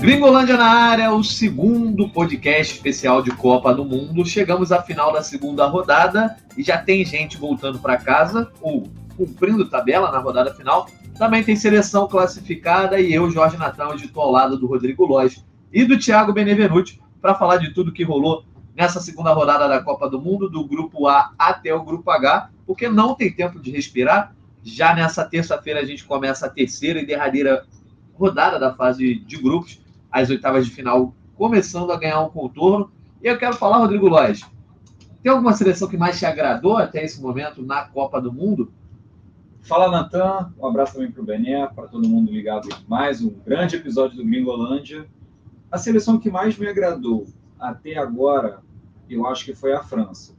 Gringolândia na área, o segundo podcast especial de Copa do Mundo. Chegamos à final da segunda rodada e já tem gente voltando para casa ou cumprindo tabela na rodada final. Também tem seleção classificada e eu, Jorge Natal, estou ao lado do Rodrigo Loj e do Thiago Benevenuti para falar de tudo que rolou nessa segunda rodada da Copa do Mundo, do Grupo A até o Grupo H, porque não tem tempo de respirar. Já nessa terça-feira a gente começa a terceira e derradeira rodada da fase de grupos. As oitavas de final começando a ganhar um contorno. E eu quero falar, Rodrigo Loj, tem alguma seleção que mais te agradou até esse momento na Copa do Mundo? Fala, Natan. Um abraço também para o Bené, para todo mundo ligado em mais um grande episódio do Gringolândia. A seleção que mais me agradou até agora, eu acho que foi a França.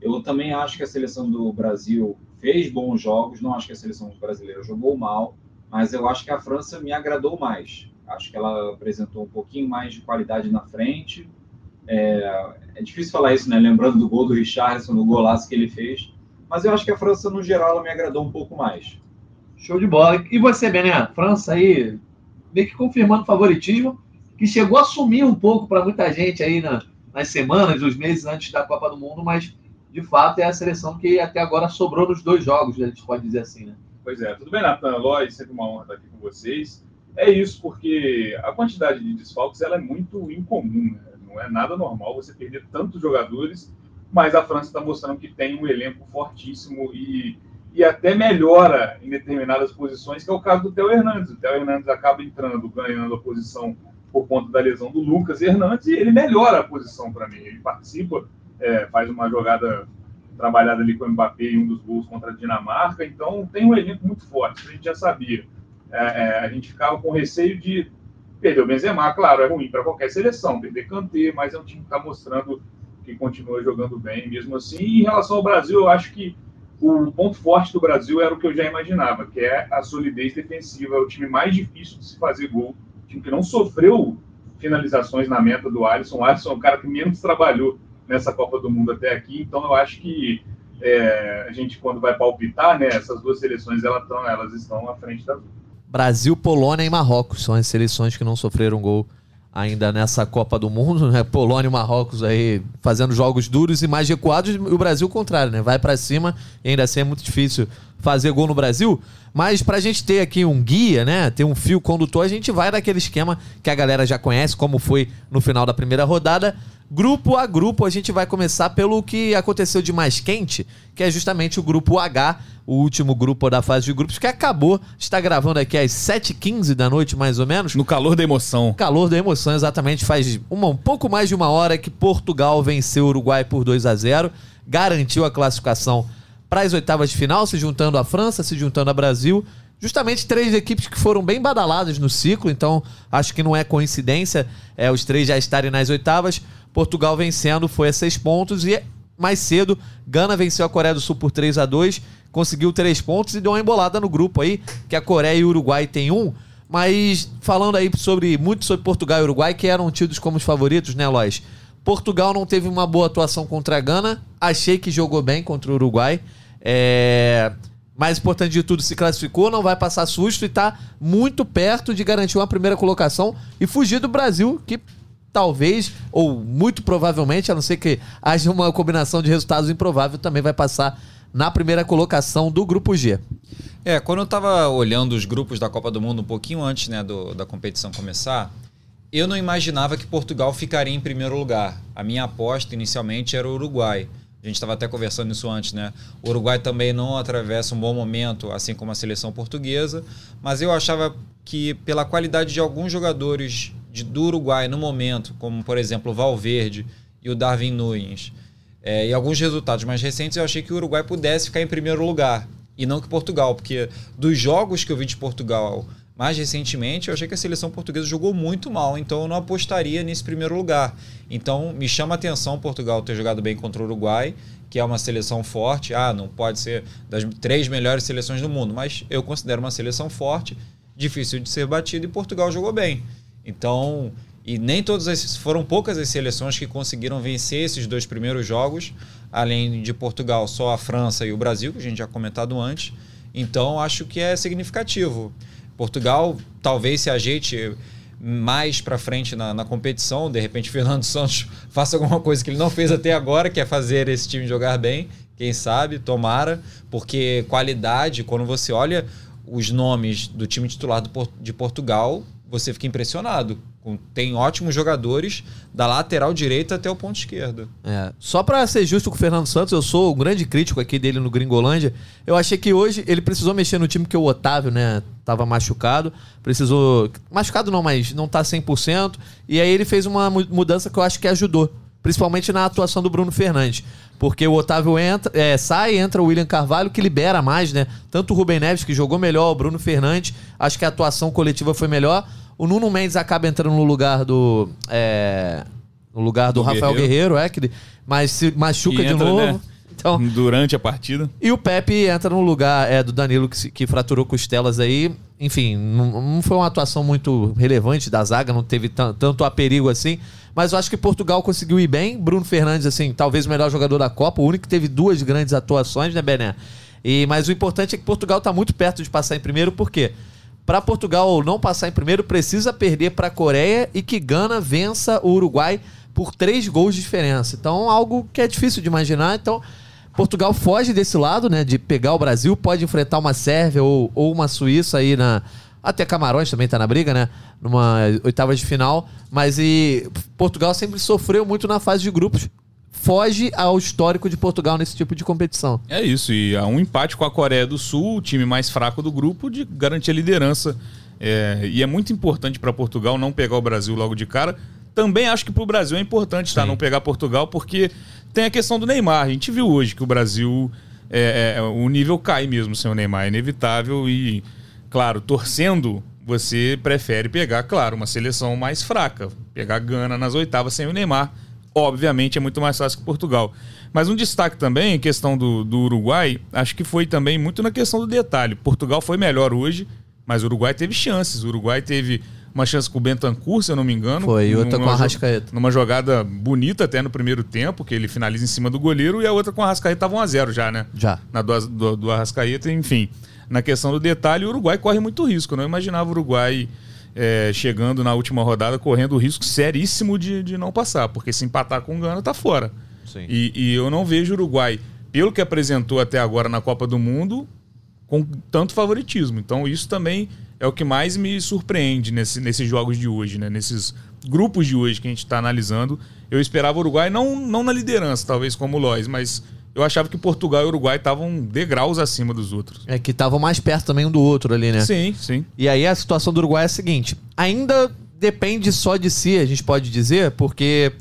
Eu também acho que a seleção do Brasil fez bons jogos, não acho que a seleção brasileira jogou mal, mas eu acho que a França me agradou mais. Acho que ela apresentou um pouquinho mais de qualidade na frente. É difícil falar isso, né? Lembrando do gol do Richarlison, do golaço que ele fez. Mas eu acho que a França, no geral, ela me agradou um pouco mais. Show de bola. E você, Bené? A França aí, meio que confirmando o favoritismo, que chegou a sumir um pouco para muita gente aí nas semanas, nos meses antes da Copa do Mundo, mas, de fato, é a seleção que até agora sobrou nos dois jogos, a gente pode dizer assim, né? Pois é. Tudo bem, Nathan Loj? Sempre uma honra estar aqui com vocês. É isso, porque a quantidade de desfalques ela é muito incomum, né? Não é nada normal você perder tantos jogadores, mas a França está mostrando que tem um elenco fortíssimo e até melhora em determinadas posições, que é o caso do Theo Hernandes. O Theo Hernandes acaba entrando, ganhando a posição por conta da lesão do Lucas Hernandes, e ele melhora a posição para mim. Ele participa, faz uma jogada trabalhada ali com o Mbappé em um dos gols contra a Dinamarca, então tem um elenco muito forte, a gente já sabia. A gente ficava com receio de perder o Benzema, claro, é ruim para qualquer seleção, perder Kanté, mas é um time que está mostrando que continua jogando bem mesmo assim. E em relação ao Brasil, eu acho que o ponto forte do Brasil era o que eu já imaginava, que é a solidez defensiva, é o time mais difícil de se fazer gol, o time que não sofreu finalizações na meta do Alisson. O Alisson é o cara que menos trabalhou nessa Copa do Mundo até aqui, então eu acho que a gente, quando vai palpitar, né, essas duas seleções elas estão à frente da luta. Brasil, Polônia e Marrocos são as seleções que não sofreram gol ainda nessa Copa do Mundo, né? Polônia e Marrocos aí fazendo jogos duros e mais recuados, e o Brasil o contrário, né? Vai pra cima e ainda assim é muito difícil fazer gol no Brasil, mas pra gente ter aqui um guia, né? Ter um fio condutor, a gente vai daquele esquema que a galera já conhece, como foi no final da primeira rodada. Grupo a grupo, a gente vai começar pelo que aconteceu de mais quente, que é justamente o Grupo H, o último grupo da fase de grupos, que acabou. Está gravando aqui às 7h15 da noite, mais ou menos. No calor da emoção. Calor da emoção, exatamente. Faz um pouco mais de uma hora que Portugal venceu o Uruguai por 2-0, garantiu a classificação para as oitavas de final, se juntando à França, se juntando ao Brasil. Justamente três equipes que foram bem badaladas no ciclo, então acho que não é coincidência os três já estarem nas oitavas. Portugal vencendo, foi a 6 pontos, e mais cedo, Gana venceu a Coreia do Sul por 3-2, conseguiu 3 pontos e deu uma embolada no grupo aí, que a Coreia e o Uruguai tem 1, mas falando aí muito sobre Portugal e Uruguai, que eram tidos como os favoritos, né, Loj? Portugal não teve uma boa atuação contra a Gana, achei que jogou bem contra o Uruguai, mais importante de tudo, se classificou, não vai passar susto e tá muito perto de garantir uma primeira colocação e fugir do Brasil, que talvez, ou muito provavelmente, a não ser que haja uma combinação de resultados improvável, também vai passar na primeira colocação do Grupo G. Quando eu estava olhando os grupos da Copa do Mundo um pouquinho antes, né, da competição começar, eu não imaginava que Portugal ficaria em primeiro lugar. A minha aposta inicialmente era o Uruguai. A gente estava até conversando isso antes, né? O Uruguai também não atravessa um bom momento, assim como a seleção portuguesa, mas eu achava que pela qualidade de alguns jogadores do Uruguai no momento, como por exemplo o Valverde e o Darwin Núñez, e alguns resultados mais recentes, eu achei que o Uruguai pudesse ficar em primeiro lugar, e não que Portugal, porque dos jogos que eu vi de Portugal mais recentemente, eu achei que a seleção portuguesa jogou muito mal, então eu não apostaria nesse primeiro lugar. Então, me chama a atenção Portugal ter jogado bem contra o Uruguai, que é uma seleção forte. Não pode ser das 3 melhores seleções do mundo, mas eu considero uma seleção forte, difícil de ser batida, e Portugal jogou bem. Então, E nem todas as, foram poucas as seleções que conseguiram vencer esses dois primeiros jogos, além de Portugal, só a França e o Brasil, que a gente já comentado antes. Então, acho que é significativo. Portugal talvez se ajeite mais para frente na competição. De repente, Fernando Santos faça alguma coisa que ele não fez até agora, que é fazer esse time jogar bem. Quem sabe, tomara, porque qualidade, quando você olha os nomes do time titular de Portugal, você fica impressionado. Tem ótimos jogadores da lateral direita até o ponto esquerdo. É. Só para ser justo com o Fernando Santos, eu sou um grande crítico aqui dele no Gringolândia. Eu achei que hoje ele precisou mexer no time, que o Otávio, né, tava machucado. Precisou... Machucado não, mas não tá 100%. E aí ele fez uma mudança que eu acho que ajudou, principalmente na atuação do Bruno Fernandes. Porque o Otávio entra, sai, entra o William Carvalho, que libera mais, né? Tanto o Rubem Neves, que jogou melhor, o Bruno Fernandes. Acho que a atuação coletiva foi melhor. O Nuno Mendes acaba entrando no lugar do... no lugar do Rafael Guerreiro, mas se machuca de novo. Né? Então, durante a partida. E o Pepe entra no lugar do Danilo, que fraturou costelas aí. Enfim, não foi uma atuação muito relevante da zaga, não teve tanto aperigo assim. Mas eu acho que Portugal conseguiu ir bem. Bruno Fernandes, assim, talvez o melhor jogador da Copa. O único que teve duas grandes atuações, né, Bené? Mas o importante é que Portugal está muito perto de passar em primeiro, por quê? Para Portugal não passar em primeiro, precisa perder para a Coreia e que Gana vença o Uruguai por 3 gols de diferença. Então, algo que é difícil de imaginar. Então, Portugal foge desse lado, né, de pegar o Brasil, pode enfrentar uma Sérvia ou uma Suíça aí na... Até Camarões também tá na briga, né? Numa oitava de final. Mas Portugal sempre sofreu muito na fase de grupos. Foge ao histórico de Portugal nesse tipo de competição. É isso, e há um empate com a Coreia do Sul, o time mais fraco do grupo, de garantir a liderança. E é muito importante para Portugal não pegar o Brasil logo de cara. Também acho que para o Brasil é importante, tá? Não pegar Portugal, porque tem a questão do Neymar. A gente viu hoje que o Brasil... o nível cai mesmo sem o Neymar, é inevitável e... Claro, torcendo, você prefere pegar, claro, uma seleção mais fraca. Pegar a Gana nas oitavas sem o Neymar, obviamente, é muito mais fácil que Portugal. Mas um destaque também, em questão do Uruguai, acho que foi também muito na questão do detalhe. Portugal foi melhor hoje, mas o Uruguai teve chances. O Uruguai teve uma chance com o Bentancur, se eu não me engano. Foi, e outra com a Arrascaeta. Numa jogada bonita até no primeiro tempo, que ele finaliza em cima do goleiro, e a outra com a Arrascaeta tava 1-0 já, né? Já. Na do Arrascaeta, enfim... Na questão do detalhe, o Uruguai corre muito risco. Eu não imaginava o Uruguai chegando na última rodada, correndo o risco seríssimo de não passar. Porque se empatar com o Gana, tá fora. Sim. E eu não vejo o Uruguai, pelo que apresentou até agora na Copa do Mundo, com tanto favoritismo. Então isso também é o que mais me surpreende nesses jogos de hoje, né? Nesses grupos de hoje que a gente tá analisando. Eu esperava o Uruguai, não na liderança, talvez como o Loj, mas... Eu achava que Portugal e Uruguai estavam degraus acima dos outros. É que estavam mais perto também um do outro ali, né? Sim, sim. E aí a situação do Uruguai é a seguinte. Ainda depende só de si, a gente pode dizer, porque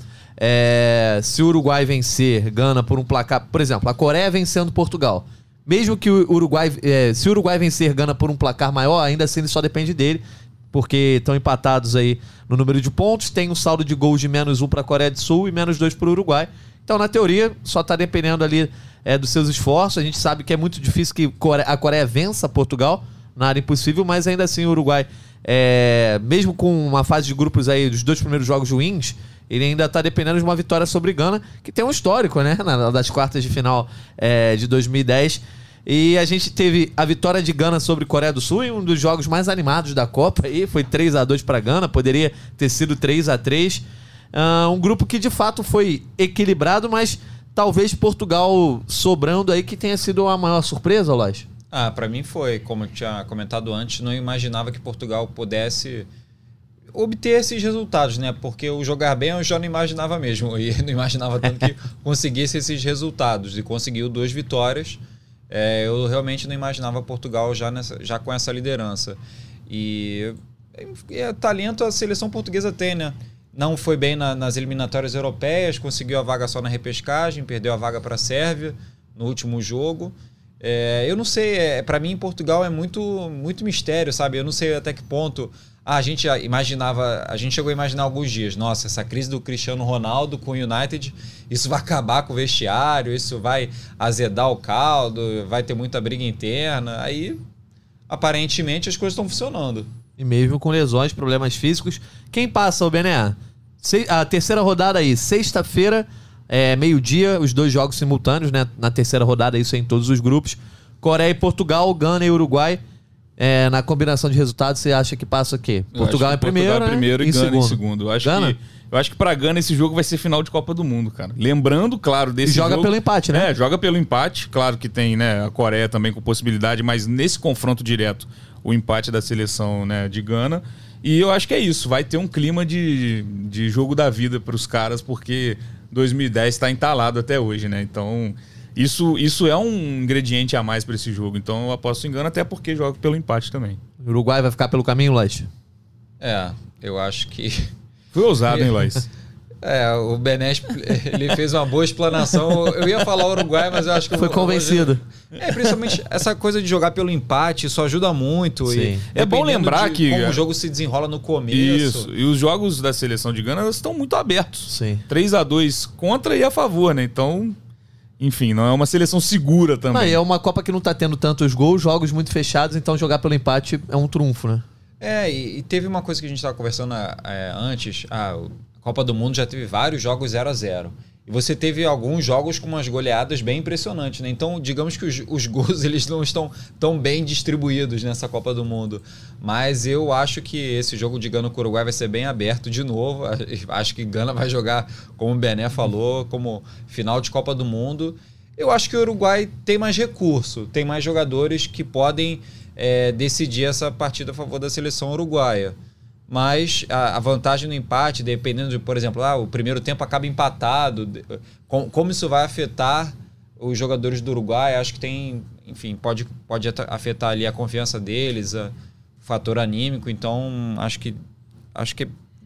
se o Uruguai vencer Gana por um placar... Por exemplo, a Coreia vencendo Portugal. Mesmo que o Uruguai... se o Uruguai vencer Gana por um placar maior, ainda assim ele só depende dele, porque estão empatados aí no número de pontos. Tem um saldo de gols de -1 para a Coreia do Sul e -2 para o Uruguai. Então, na teoria, só está dependendo ali dos seus esforços. A gente sabe que é muito difícil que a Coreia vença Portugal, na área impossível, mas ainda assim o Uruguai, mesmo com uma fase de grupos aí dos 2 primeiros jogos ruins, ele ainda está dependendo de uma vitória sobre Gana, que tem um histórico, né, das quartas de final de 2010. E a gente teve a vitória de Gana sobre Coreia do Sul em um dos jogos mais animados da Copa. E foi 3-2 para Gana, poderia ter sido 3-3. Um grupo que de fato foi equilibrado, mas talvez Portugal sobrando aí que tenha sido a maior surpresa, Loj? Pra mim foi, como eu tinha comentado antes, não imaginava que Portugal pudesse obter esses resultados, né? Porque o jogar bem eu já não imaginava mesmo, e não imaginava tanto que conseguisse esses resultados, e conseguiu 2 vitórias. Eu realmente não imaginava Portugal já com essa liderança. E talento a seleção portuguesa tem, né? Não foi bem nas eliminatórias europeias, conseguiu a vaga só na repescagem, perdeu a vaga para a Sérvia no último jogo. Eu não sei, para mim Portugal é muito, muito mistério, sabe? Eu não sei até que ponto a gente imaginava, a gente chegou a imaginar alguns dias, nossa, essa crise do Cristiano Ronaldo com o United, isso vai acabar com o vestiário, isso vai azedar o caldo, vai ter muita briga interna. Aí, aparentemente, as coisas estão funcionando. E mesmo com lesões, problemas físicos. Quem passa, o Bené? A terceira rodada aí, sexta-feira, meio-dia, os dois jogos simultâneos, né? Na terceira rodada, isso é em todos os grupos. Coreia e Portugal, Gana e Uruguai. Na combinação de resultados, você acha que passa o quê? Portugal em primeiro, Portugal, né? Primeiro e Gana segundo. Em segundo. Eu acho que pra Gana esse jogo vai ser final de Copa do Mundo, cara. Lembrando, claro, desse jogo... E joga pelo empate, né? Joga pelo empate. Claro que tem, né, a Coreia também com possibilidade, mas nesse confronto direto, o empate da seleção, né, de Gana. E eu acho que é isso. Vai ter um clima de jogo da vida pros caras, porque 2010 tá entalado até hoje, né? Então... Isso é um ingrediente a mais para esse jogo. Então eu aposto em Gana, até porque joga pelo empate também. O Uruguai vai ficar pelo caminho, Lóis? Eu acho que... Foi ousado, hein, Lóis? O Benes, ele fez uma boa explanação. Eu ia falar Uruguai, mas eu acho que... Foi convencido. Principalmente essa coisa de jogar pelo empate, isso ajuda muito. E é bom lembrar que... como o jogo se desenrola no começo. Isso, e os jogos da seleção de Gana estão muito abertos. Sim. 3-2 contra e a favor, né? Então... Enfim, não é uma seleção segura também. É uma Copa que não tá tendo tantos gols, jogos muito fechados, então jogar pelo empate é um trunfo, né? E teve uma coisa que a gente tava conversando antes. A Copa do Mundo já teve vários jogos 0-0. E você teve alguns jogos com umas goleadas bem impressionantes, né? Então, digamos que os gols eles não estão tão bem distribuídos nessa Copa do Mundo. Mas eu acho que esse jogo de Gana com o Uruguai vai ser bem aberto de novo. Acho que Gana vai jogar, como o Bené falou, como final de Copa do Mundo. Eu acho que o Uruguai tem mais recurso, tem mais jogadores que podem decidir essa partida a favor da seleção uruguaia. Mas a vantagem no empate, dependendo de, por exemplo, o primeiro tempo acaba empatado, como isso vai afetar os jogadores do Uruguai? Acho que tem, enfim, pode afetar ali a confiança deles, o fator anímico. Então, acho que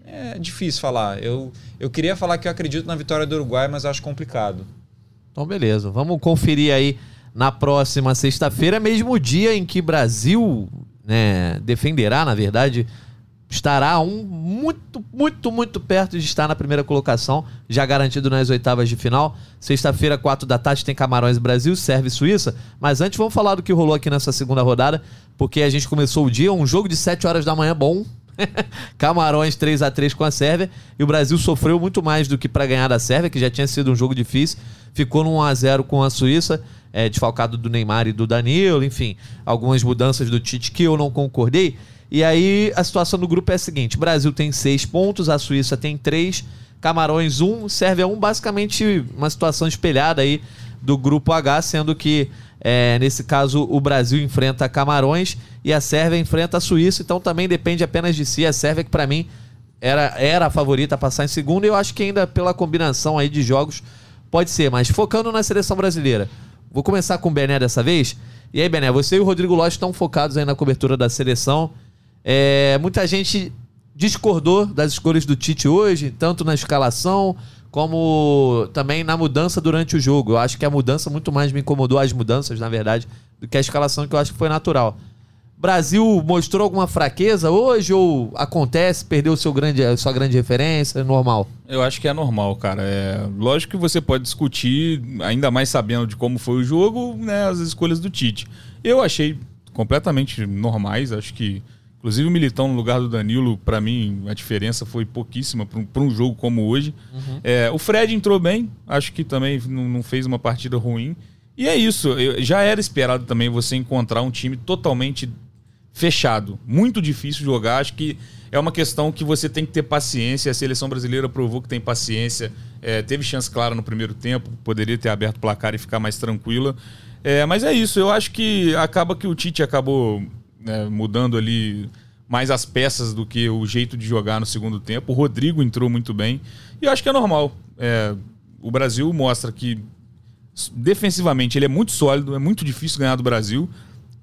é difícil falar. Eu queria falar que eu acredito na vitória do Uruguai, mas acho complicado. Então, beleza. Vamos conferir aí na próxima sexta-feira, mesmo dia em que Brasil, né, defenderá, na verdade... Estará muito perto de estar na primeira colocação, já garantido nas oitavas de final. Sexta-feira, 4 da tarde, tem Camarões Brasil, Sérvia e Suíça. Mas antes, vamos falar do que rolou aqui nessa segunda rodada, porque a gente começou o dia, um jogo de 7 horas da manhã bom. Camarões 3-3 com a Sérvia. E o Brasil sofreu muito mais do que para ganhar da Sérvia, que já tinha sido um jogo difícil. Ficou no 1-0 com a Suíça, desfalcado do Neymar e do Danilo. Enfim, algumas mudanças do Tite que eu não concordei. E aí a situação do grupo é a seguinte: Brasil tem 6 pontos, a Suíça tem 3, Camarões 1, Sérvia 1, basicamente uma situação espelhada aí do grupo H, sendo que nesse caso o Brasil enfrenta Camarões e a Sérvia enfrenta a Suíça, então também depende apenas de si. A Sérvia, que para mim era a favorita a passar em segundo, e eu acho que ainda pela combinação aí de jogos pode ser, mas focando na seleção brasileira, vou começar com o Bené dessa vez. E aí, Bené, você e o Rodrigo Loj estão focados aí na cobertura da seleção. Muita gente discordou das escolhas do Tite hoje, tanto na escalação como também na mudança durante o jogo. Eu acho que a mudança muito mais me incomodou, as mudanças, na verdade, do que a escalação, que eu acho que foi natural. Brasil mostrou alguma fraqueza hoje, ou acontece, perdeu sua grande referência? É normal? Eu acho que é normal, cara. Lógico que você pode discutir, ainda mais sabendo de como foi o jogo, né, as escolhas do Tite. Eu achei completamente normais, acho que... Inclusive o Militão no lugar do Danilo, para mim, a diferença foi pouquíssima para um jogo como hoje. Uhum. O Fred entrou bem, acho que também não fez uma partida ruim. E é isso, já era esperado também você encontrar um time totalmente fechado. Muito difícil jogar, acho que é uma questão que você tem que ter paciência. A seleção brasileira provou que tem paciência. Teve chance clara no primeiro tempo, poderia ter aberto o placar e ficar mais tranquila. Mas é isso, eu acho que acaba que o Tite acabou... mudando ali mais as peças do que o jeito de jogar no segundo tempo. O Rodrigo entrou muito bem e eu acho que é normal. O Brasil mostra que defensivamente ele é muito sólido, é muito difícil ganhar do Brasil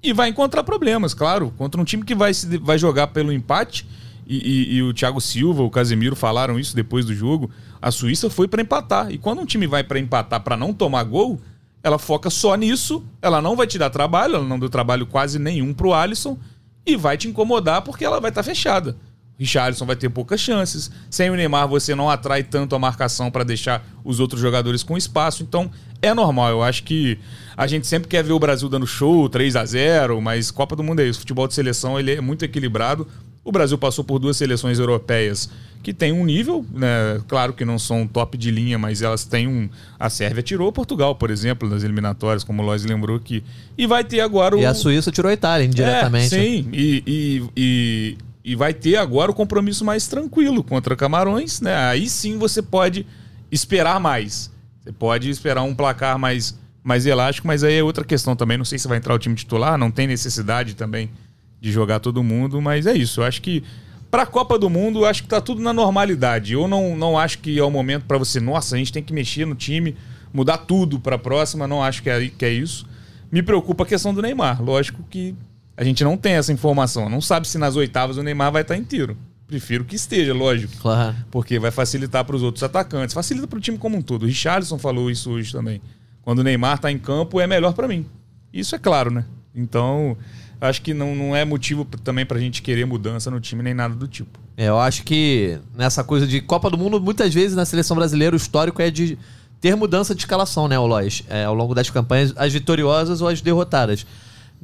e vai encontrar problemas, claro, contra um time que vai jogar pelo empate. E o Thiago Silva, o Casemiro falaram isso depois do jogo. A Suíça foi para empatar, e quando um time vai para empatar para não tomar gol, ela foca só nisso, ela não vai te dar trabalho, ela não deu trabalho quase nenhum pro Alisson, e vai te incomodar porque ela vai estar fechada. O Richarlison vai ter poucas chances, sem o Neymar você não atrai tanto a marcação para deixar os outros jogadores com espaço, então é normal. Eu acho que A gente sempre quer ver o Brasil dando show, 3-0, mas Copa do Mundo é isso. O futebol de seleção, ele é muito equilibrado. O Brasil passou por duas seleções europeias que tem um nível, né? Claro que não são top de linha, mas elas têm um... A Sérvia tirou Portugal, por exemplo, nas eliminatórias, como o Loj lembrou aqui. E vai ter agora o... E a Suíça tirou a Itália, indiretamente. É, sim, e vai ter agora o compromisso mais tranquilo contra Camarões, né? Aí sim você pode esperar mais. Você pode esperar um placar mais elástico, mas aí é outra questão também. Não sei se vai entrar o time titular, não tem necessidade também de jogar todo mundo, mas é isso. Eu acho que para a Copa do Mundo, eu acho que tá tudo na normalidade. Eu não acho que é o momento para você, nossa, a gente tem que mexer no time, mudar tudo para a próxima, não acho que é isso. Me preocupa a questão do Neymar. Lógico que a gente não tem essa informação, não sabe se nas oitavas o Neymar vai estar inteiro. Prefiro que esteja, lógico, claro, porque vai facilitar para os outros atacantes, facilita para o time como um todo. O Richarlison falou isso hoje também. Quando o Neymar está em campo, é melhor para mim. Isso é claro, né? Então, acho que não é motivo também para a gente querer mudança no time, nem nada do tipo. É, eu acho que nessa coisa de Copa do Mundo, muitas vezes na seleção brasileira o histórico é de ter mudança de escalação, né, Loj? É, ao longo das campanhas, as vitoriosas ou as derrotadas.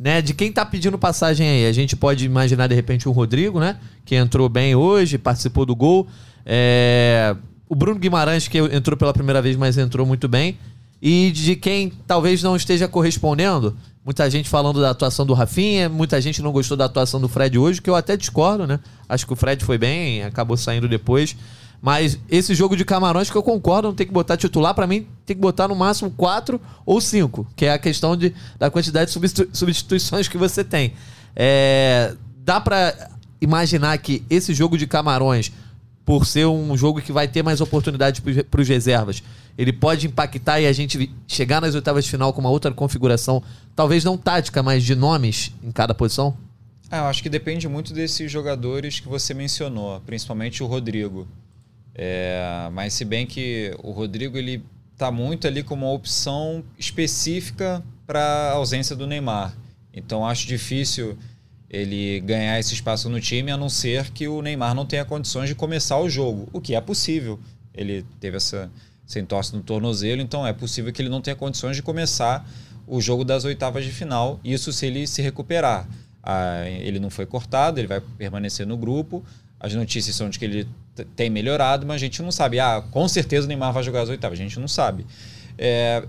Né, de quem tá pedindo passagem aí, a gente pode imaginar de repente o Rodrigo, né, que entrou bem hoje, participou do gol, o Bruno Guimarães, que entrou pela primeira vez, mas entrou muito bem, e de quem talvez não esteja correspondendo, muita gente falando da atuação do Rafinha, muita gente não gostou da atuação do Fred hoje, que eu até discordo, né, acho que o Fred foi bem, acabou saindo depois, mas esse jogo de Camarões que eu concordo, não tem que botar titular, pra mim tem que botar no máximo 4 ou 5, que é a questão da quantidade de substituições que você tem. Dá pra imaginar que esse jogo de Camarões, por ser um jogo que vai ter mais oportunidades para os reservas, ele pode impactar e a gente chegar nas oitavas de final com uma outra configuração, talvez não tática, mas de nomes em cada posição? Eu acho que depende muito desses jogadores que você mencionou, principalmente o Rodrigo. Mas se bem que o Rodrigo, ele tá muito ali como uma opção específica para a ausência do Neymar. Então acho difícil ele ganhar esse espaço no time, a não ser que o Neymar não tenha condições de começar o jogo, o que é possível. Ele teve essa entorse no tornozelo, então é possível que ele não tenha condições de começar o jogo das oitavas de final, isso se ele se recuperar. Ele não foi cortado, ele vai permanecer no grupo. As notícias são de que ele tem melhorado, mas a gente não sabe. Com certeza o Neymar vai jogar as oitavas. A gente não sabe.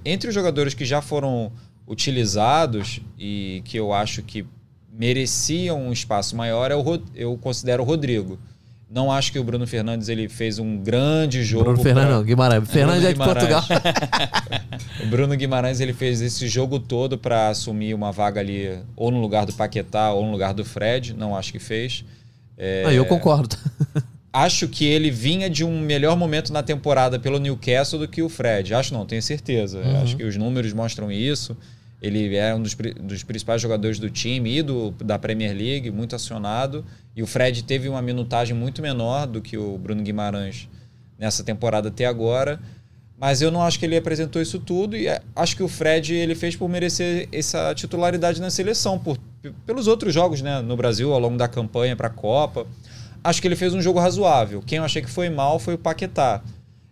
Entre os jogadores que já foram utilizados e que eu acho que mereciam um espaço maior, eu considero o Rodrigo. Não acho que o Bruno Fernandes ele fez um grande jogo. Bruno Fernandes não, Guimarães. Fernandes é de Portugal. O Bruno Guimarães ele fez esse jogo todo para assumir uma vaga ali ou no lugar do Paquetá ou no lugar do Fred. Não acho que fez. Eu concordo. Acho que ele vinha de um melhor momento na temporada pelo Newcastle do que o Fred. Acho não, tenho certeza. Uhum. Acho que os números mostram isso. Ele é um dos principais jogadores do time e da Premier League, muito acionado. E o Fred teve uma minutagem muito menor do que o Bruno Guimarães nessa temporada até agora. Mas eu não acho que ele apresentou isso tudo e acho que o Fred ele fez por merecer essa titularidade na seleção, pelos outros jogos, né, no Brasil, ao longo da campanha para a Copa. Acho que ele fez um jogo razoável. Quem eu achei que foi mal foi o Paquetá.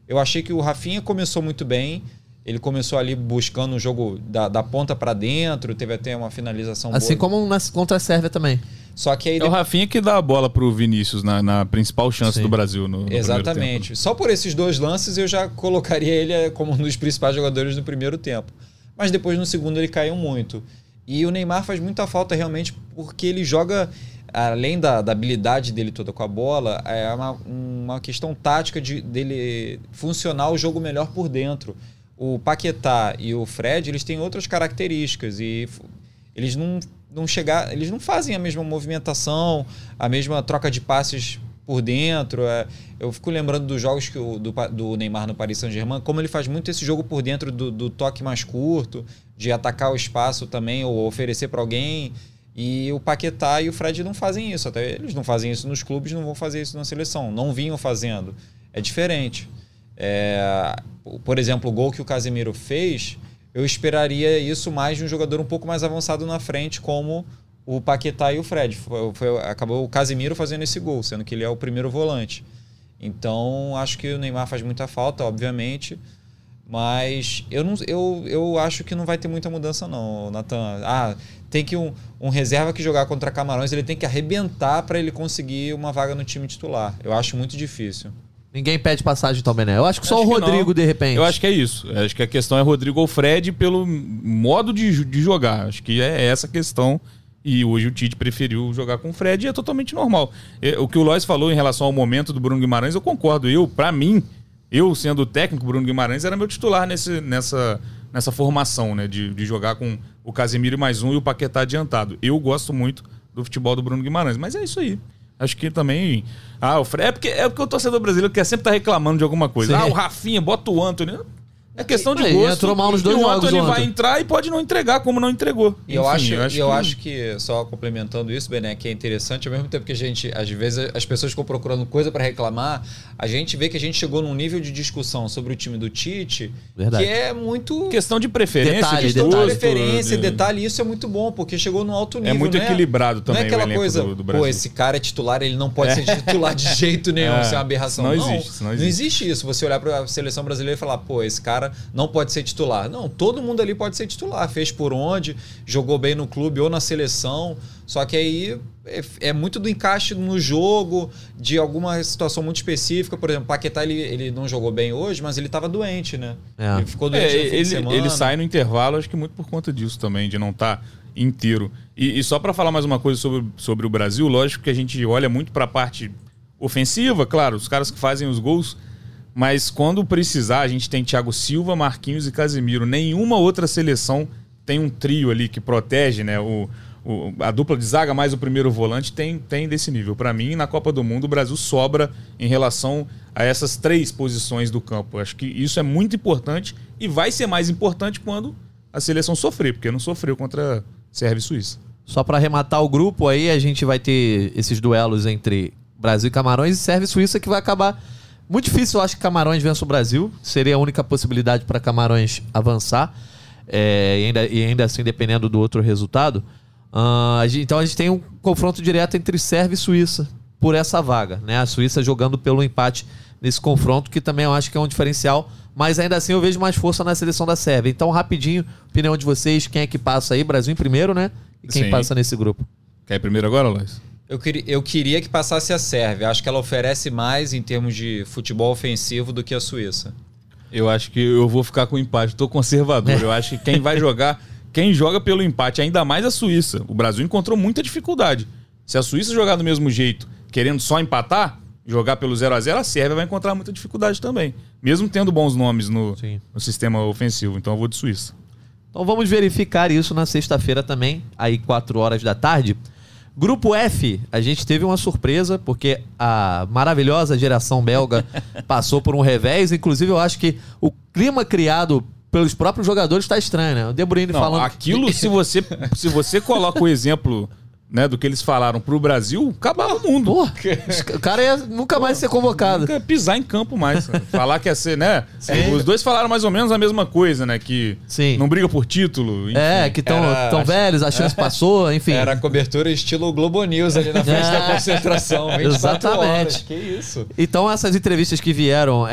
Eu achei que o Rafinha começou muito bem. Ele começou ali buscando um jogo da ponta para dentro, teve até uma finalização assim boa. Assim como contra a Sérvia também. Só que aí o Rafinha que dá a bola pro Vinícius na principal chance do Brasil no primeiro tempo. Só por esses dois lances eu já colocaria ele como um dos principais jogadores do primeiro tempo. Mas depois no segundo ele caiu muito. E o Neymar faz muita falta realmente porque ele joga, além da habilidade dele toda com a bola, é uma questão tática dele funcionar o jogo melhor por dentro. O Paquetá e o Fred, eles têm outras características e eles eles não fazem a mesma movimentação, a mesma troca de passes por dentro. Eu fico lembrando dos jogos que do Neymar no Paris Saint-Germain, como ele faz muito esse jogo por dentro do toque mais curto, de atacar o espaço também ou oferecer para alguém. E o Paquetá e o Fred não fazem isso. Até eles não fazem isso nos clubes, não vão fazer isso na seleção. Não vinham fazendo. É diferente. Por exemplo, o gol que o Casemiro fez... Eu esperaria isso mais de um jogador um pouco mais avançado na frente, como o Paquetá e o Fred. Acabou o Casemiro fazendo esse gol, sendo que ele é o primeiro volante. Então, acho que o Neymar faz muita falta, obviamente. Mas eu acho que não vai ter muita mudança não, Nathan. Ah, tem que um reserva que jogar contra Camarões, ele tem que arrebentar para ele conseguir uma vaga no time titular. Eu acho muito difícil. Ninguém pede passagem também, né? Eu acho que só o Rodrigo, de repente. Eu acho que é isso. Eu acho que a questão é Rodrigo ou Fred pelo modo de jogar. Eu acho que é essa a questão. E hoje o Tite preferiu jogar com o Fred e é totalmente normal. O que o Loj falou em relação ao momento do Bruno Guimarães, eu concordo. Para mim... Eu, sendo o técnico, Bruno Guimarães era meu titular nessa formação, né? De jogar com o Casemiro mais um e o Paquetá adiantado. Eu gosto muito do futebol do Bruno Guimarães, mas é isso aí. Acho que também... Ah, o Fred... É porque o torcedor brasileiro quer sempre estar reclamando de alguma coisa. Sim. Ah, o Rafinha, bota o Antony. É questão de gosto. Entrou mal nos dois jogos, o Antony vai entrar e pode não entregar, como não entregou. E eu acho que, só complementando isso, Bené, que é interessante, ao mesmo tempo que a gente, às vezes, as pessoas ficam procurando coisa para reclamar, a gente vê que a gente chegou num nível de discussão sobre o time do Tite, verdade, que é muito... Questão de preferência, detalhe, isso é muito bom, porque chegou num alto nível. É muito equilibrado também. Não é aquela coisa, do Brasil. Pô, esse cara é titular, ele não pode ser titular de jeito nenhum, isso é uma aberração. Não existe isso, você olhar para a seleção brasileira e falar, pô, esse cara não pode ser titular. Não, todo mundo ali pode ser titular. Fez por onde, jogou bem no clube ou na seleção. Só que aí é muito do encaixe no jogo, de alguma situação muito específica. Por exemplo, Paquetá, ele não jogou bem hoje, mas ele estava doente, né? É. Ele ficou doente no fim de semana. Ele sai no intervalo, acho que muito por conta disso também, de não estar inteiro. E só para falar mais uma coisa sobre o Brasil, lógico que a gente olha muito para a parte ofensiva, claro, os caras que fazem os gols. Mas quando precisar, a gente tem Thiago Silva, Marquinhos e Casemiro. Nenhuma outra seleção tem um trio ali que protege, né? A dupla de zaga mais o primeiro volante tem desse nível. Para mim, na Copa do Mundo, o Brasil sobra em relação a essas três posições do campo. Acho que isso é muito importante e vai ser mais importante quando a seleção sofrer, porque não sofreu contra a Sérvia e Suíça. Só para arrematar o grupo aí, a gente vai ter esses duelos entre Brasil e Camarões e Sérvia e Suíça, que vai acabar... Muito difícil, eu acho que Camarões vença o Brasil. Seria a única possibilidade para Camarões avançar. E ainda assim, dependendo do outro resultado. Então a gente tem um confronto direto entre Sérvia e Suíça por essa vaga, né? A Suíça jogando pelo empate nesse confronto, que também eu acho que é um diferencial. Mas ainda assim eu vejo mais força na seleção da Sérvia. Então, rapidinho, opinião de vocês. Quem é que passa aí? Brasil em primeiro, né? E quem passa nesse grupo? Quer ir primeiro agora, Luiz? Eu queria que passasse a Sérvia. Acho que ela oferece mais em termos de futebol ofensivo do que a Suíça. Eu acho que eu vou ficar com o empate. Estou conservador. Eu acho que quem vai jogar... Quem joga pelo empate, ainda mais a Suíça. O Brasil encontrou muita dificuldade. Se a Suíça jogar do mesmo jeito, querendo só empatar, jogar pelo 0x0, a Sérvia vai encontrar muita dificuldade também. Mesmo tendo bons nomes no sistema ofensivo. Então eu vou de Suíça. Então vamos verificar isso na sexta-feira também, aí 4 horas da tarde. Grupo F, a gente teve uma surpresa, porque a maravilhosa geração belga passou por um revés. Inclusive, eu acho que o clima criado pelos próprios jogadores está estranho, né? O De Bruyne falando... Aquilo, se você coloca o exemplo, né, do que eles falaram pro Brasil, acabava o mundo. Porra, o cara ia nunca mais ser convocado. Nunca ia pisar em campo mais. Falar que ia ser, né? Sim. Os dois falaram mais ou menos a mesma coisa, né? Que sim, não briga por título. Enfim. Que tão velhos, a chance passou, enfim. Era cobertura estilo Globo News ali na frente da concentração. 24 exatamente. Horas. Que isso. Então essas entrevistas que vieram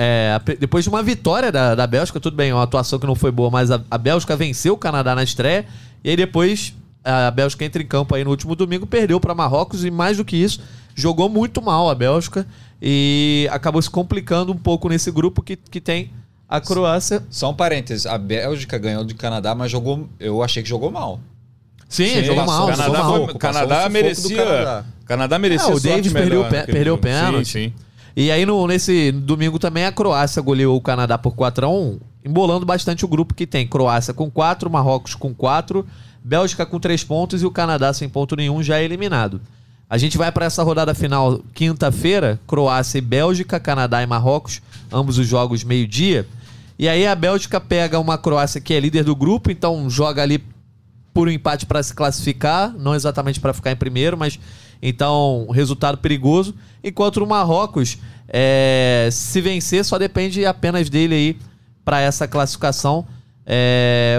depois de uma vitória da Bélgica, tudo bem, uma atuação que não foi boa, mas a Bélgica venceu o Canadá na estreia e aí depois... A Bélgica entra em campo aí no último domingo, perdeu para Marrocos e mais do que isso, jogou muito mal a Bélgica e acabou se complicando um pouco nesse grupo que tem a Croácia. Só um parênteses, a Bélgica ganhou do Canadá, mas eu achei que jogou mal. Sim, jogou mal. O Canadá merecia o Davis perdeu o pênalti. Sim. E aí nesse domingo também a Croácia goleou o Canadá por 4-1, embolando bastante o grupo que tem Croácia com 4, Marrocos com 4... Bélgica com 3 pontos e o Canadá sem ponto nenhum, já eliminado. A gente vai para essa rodada final quinta-feira, Croácia e Bélgica, Canadá e Marrocos, ambos os jogos meio-dia. E aí a Bélgica pega uma Croácia que é líder do grupo, então joga ali por um empate para se classificar, não exatamente para ficar em primeiro, mas então resultado perigoso. Enquanto o Marrocos, se vencer, só depende apenas dele aí para essa classificação.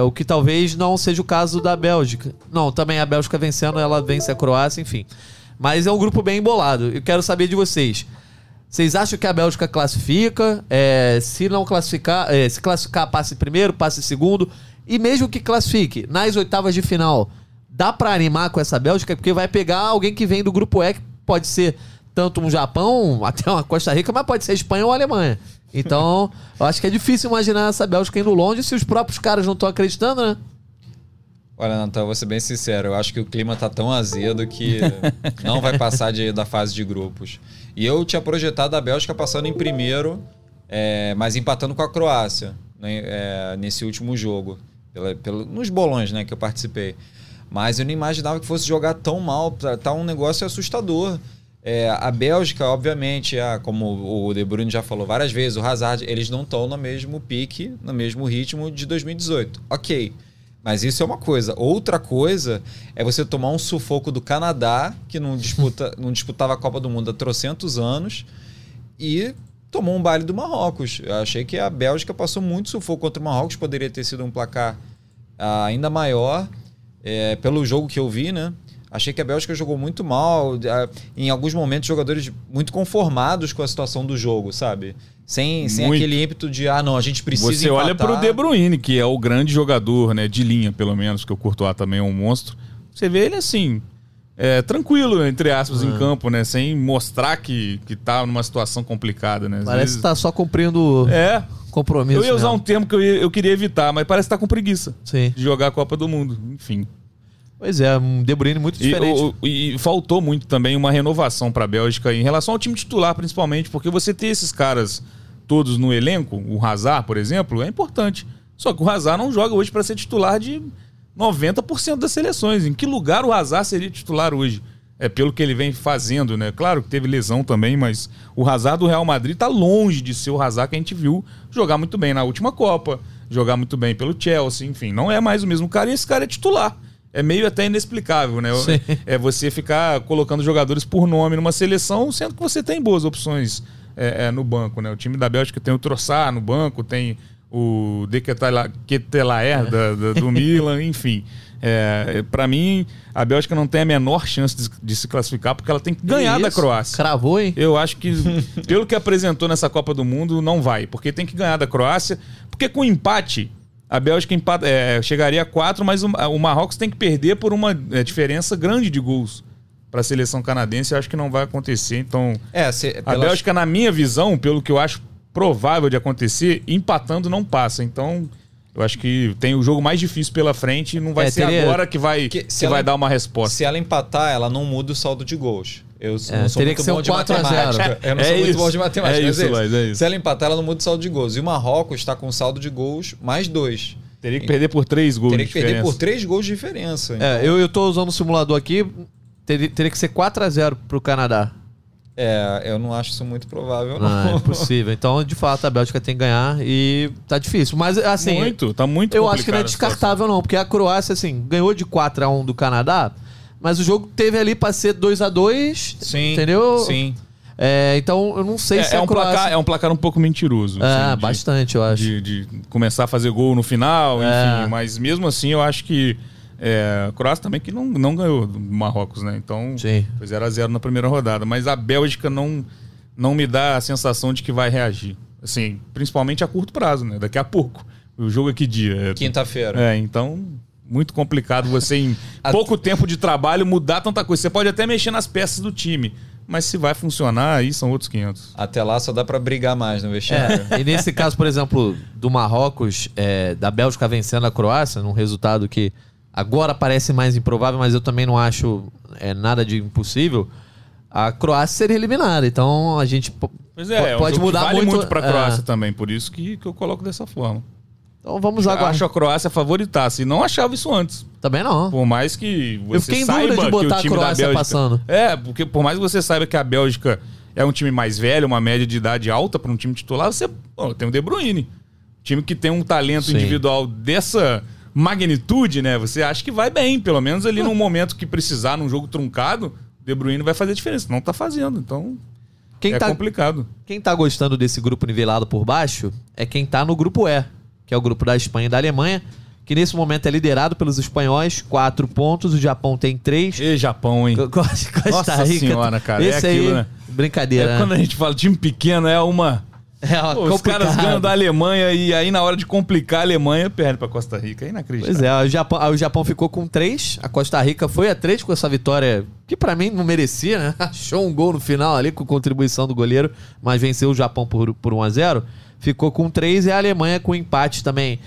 O que talvez não seja o caso da Bélgica. Não, também a Bélgica vencendo, ela vence a Croácia, enfim. Mas é um grupo bem embolado. Eu quero saber de vocês. Vocês acham que a Bélgica classifica? Se não classificar, se classificar, passe primeiro, passe segundo. E mesmo que classifique, nas oitavas de final, dá pra animar com essa Bélgica? Porque vai pegar alguém que vem do grupo E, que pode ser tanto um Japão, até uma Costa Rica, mas pode ser Espanha ou Alemanha. Então, eu acho que é difícil imaginar essa Bélgica indo longe se os próprios caras não estão acreditando, né? Olha, Natal, vou ser bem sincero. Eu acho que o clima tá tão azedo que não vai passar da fase de grupos. E eu tinha projetado a Bélgica passando em primeiro, mas empatando com a Croácia, né, nesse último jogo. Nos bolões, né, que eu participei. Mas eu não imaginava que fosse jogar tão mal. Tá um negócio assustador. A Bélgica, obviamente, como o De Bruyne já falou várias vezes, o Hazard, eles não estão no mesmo pique, no mesmo ritmo de 2018. Ok, mas isso é uma coisa. Outra coisa é você tomar um sufoco do Canadá, que não disputava a Copa do Mundo há trocentos anos, e tomou um baile do Marrocos. Eu achei que a Bélgica passou muito sufoco contra o Marrocos, poderia ter sido um placar ainda maior, pelo jogo que eu vi, né? Achei que a Bélgica jogou muito mal. Em alguns momentos, jogadores muito conformados com a situação do jogo, sabe? Sem aquele ímpeto de, não, a gente precisa empatar. Você olha pro De Bruyne, que é o grande jogador, né, de linha, pelo menos, que o Courtois também é um monstro. Você vê ele assim, tranquilo, entre aspas, em campo, né? Sem mostrar que tá numa situação complicada, né? Parece que tá só cumprindo compromisso. Eu ia usar um termo que eu queria evitar, mas parece que tá com preguiça. Sim. De jogar a Copa do Mundo, enfim. Pois é, um De Bruyne muito diferente. E faltou muito também uma renovação para a Bélgica em relação ao time titular, principalmente, porque você ter esses caras todos no elenco, o Hazard, por exemplo, é importante. Só que o Hazard não joga hoje para ser titular de 90% das seleções. Em que lugar o Hazard seria titular hoje? Pelo que ele vem fazendo, né? Claro que teve lesão também, mas o Hazard do Real Madrid tá longe de ser o Hazard que a gente viu jogar muito bem na última Copa, jogar muito bem pelo Chelsea, enfim. Não é mais o mesmo cara e esse cara é titular. É meio até inexplicável, né? Sim. É você ficar colocando jogadores por nome numa seleção, sendo que você tem boas opções no banco, né? O time da Bélgica tem o Trossard no banco, tem o De Ketelaere do Milan, enfim. Pra mim, a Bélgica não tem a menor chance de se classificar, porque ela tem que ganhar da Croácia. Cravou, hein? Eu acho que, pelo que apresentou nessa Copa do Mundo, não vai. Porque tem que ganhar da Croácia, porque com empate... A Bélgica chegaria a 4, mas o Marrocos tem que perder por uma diferença grande de gols para a seleção canadense. Eu acho que não vai acontecer. Então, a Bélgica, na minha visão, pelo que eu acho provável de acontecer, empatando não passa. Então, eu acho que tem o jogo mais difícil pela frente e não vai ser agora que vai, vai dar uma resposta. Se ela empatar, ela não muda o saldo de gols. Eu não sou muito bom de matemática. Eu não sou muito bom de matemática. Se ela empatar, ela não muda o saldo de gols. E o Marrocos está com saldo de gols mais 2. Teria que perder por 3 gols de diferença. Teria que perder por 3 gols de diferença. Então. Eu tô usando o simulador aqui. Teria que ser 4-0 pro Canadá. Eu não acho isso muito provável, não. É possível. Então, de fato, a Bélgica tem que ganhar e tá difícil. Mas, assim... Tá muito eu acho que não é descartável, não. Porque a Croácia, assim, ganhou de 4-1 do Canadá. Mas o jogo teve ali pra ser 2-2, entendeu? Sim. Então, eu não sei se a Croácia... É um placar um pouco mentiroso. Assim, bastante, eu acho. De começar a fazer gol no final, enfim. Mas mesmo assim, eu acho que... a Croácia também que não ganhou do Marrocos, né? Então, sim. Foi 0-0 na primeira rodada. Mas a Bélgica não me dá a sensação de que vai reagir. Assim, principalmente a curto prazo, né? Daqui a pouco. O jogo é que dia? Quinta-feira. Então... Muito complicado você, em pouco tempo de trabalho, mudar tanta coisa. Você pode até mexer nas peças do time, mas se vai funcionar, aí são outros 500. Até lá só dá pra brigar mais no vestiário. E nesse caso, por exemplo, do Marrocos, da Bélgica vencendo a Croácia, num resultado que agora parece mais improvável, mas eu também não acho nada de impossível, a Croácia seria eliminada. Então a gente pode mudar muito. Vale muito pra Croácia também, por isso que eu coloco dessa forma. Então vamos aguardar. Acho a Croácia favoritasse. Não achava isso antes. Também não. Por mais que você saiba que o time da Bélgica... passando. Porque por mais que você saiba que a Bélgica é um time mais velho, uma média de idade alta para um time titular, você tem o De Bruyne. Time que tem um talento individual dessa magnitude, né? Você acha que vai bem. Pelo menos ali num momento que precisar, num jogo truncado, o De Bruyne vai fazer diferença. Não tá fazendo, então... complicado. Quem tá gostando desse grupo nivelado por baixo é quem tá no grupo E, que é o grupo da Espanha e da Alemanha, que nesse momento é liderado pelos espanhóis, 4 pontos, o Japão tem 3. E Japão, hein? Costa Rica. Nossa senhora, cara. Esse é aquilo, né? Brincadeira. Quando a gente fala time pequeno, é uma... Pô, os caras ganham da Alemanha e aí na hora de complicar a Alemanha perde pra Costa Rica, é inacreditável. Pois é, o Japão ficou com 3, a Costa Rica foi a 3 com essa vitória que pra mim não merecia, né? Achou um gol no final ali com contribuição do goleiro, mas venceu o Japão por 1-0, ficou com 3 e a Alemanha com empate também,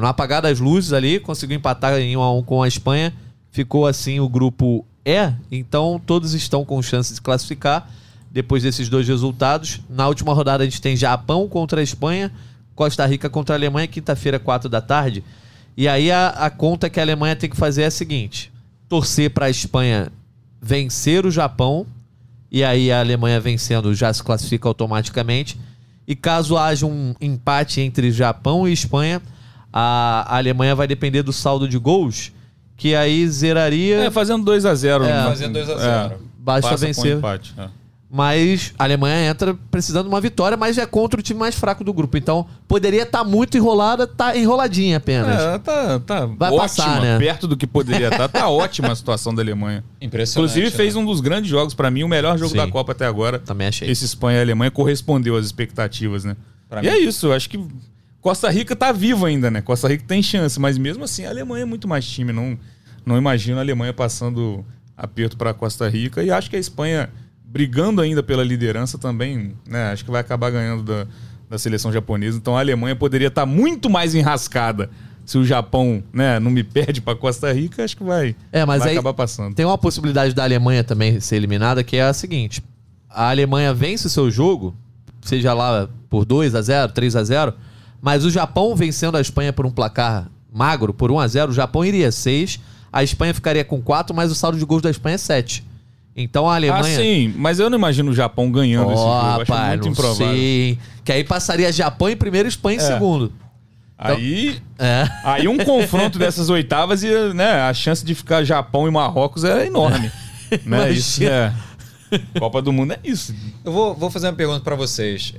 no apagar das luzes ali, conseguiu empatar em 1-1 com a Espanha, ficou assim o grupo E, então todos estão com chance de classificar. Depois desses dois resultados, na última rodada a gente tem Japão contra a Espanha, Costa Rica contra a Alemanha, quinta-feira, 4 da tarde. E aí a conta que a Alemanha tem que fazer é a seguinte: torcer para a Espanha vencer o Japão, e aí a Alemanha vencendo já se classifica automaticamente. E caso haja um empate entre Japão e Espanha, a Alemanha vai depender do saldo de gols, que aí zeraria... fazendo 2-0. Fazendo 2-0. Basta vencer. Empate, Mas a Alemanha entra precisando de uma vitória, mas é contra o time mais fraco do grupo. Então, poderia estar muito enrolada, tá enroladinha apenas. Tá vai ótima, passar, né? Perto do que poderia estar. Tá ótima a situação da Alemanha. Impressionante. Inclusive, fez um dos grandes jogos, pra mim, o melhor jogo da Copa até agora. Também achei. Esse Espanha e Alemanha correspondeu às expectativas, né? Pra mim. É isso, eu acho que Costa Rica tá viva ainda, né? Costa Rica tem chance, mas mesmo assim, a Alemanha é muito mais time. Não imagino a Alemanha passando aperto pra Costa Rica, e acho que a Espanha... brigando ainda pela liderança também, né? Acho que vai acabar ganhando da seleção japonesa. Então a Alemanha poderia estar muito mais enrascada se o Japão, né, não me perde para Costa Rica. Acho que vai acabar passando. Tem uma possibilidade da Alemanha também ser eliminada, que é a seguinte: a Alemanha vence o seu jogo, seja lá por 2-0, 3-0, mas o Japão vencendo a Espanha por um placar magro, por 1-0, o Japão iria 6, a Espanha ficaria com 4, mas o saldo de gols da Espanha é 7. Então a Alemanha... sim, mas eu não imagino o Japão ganhando esse jogo, acho muito improvável. Sim, que aí passaria Japão em primeiro e Espanha em segundo. Então, aí um confronto dessas oitavas, e né, a chance de ficar Japão e Marrocos é enorme. Né? Isso é... Copa do Mundo é isso. Eu vou fazer uma pergunta pra vocês.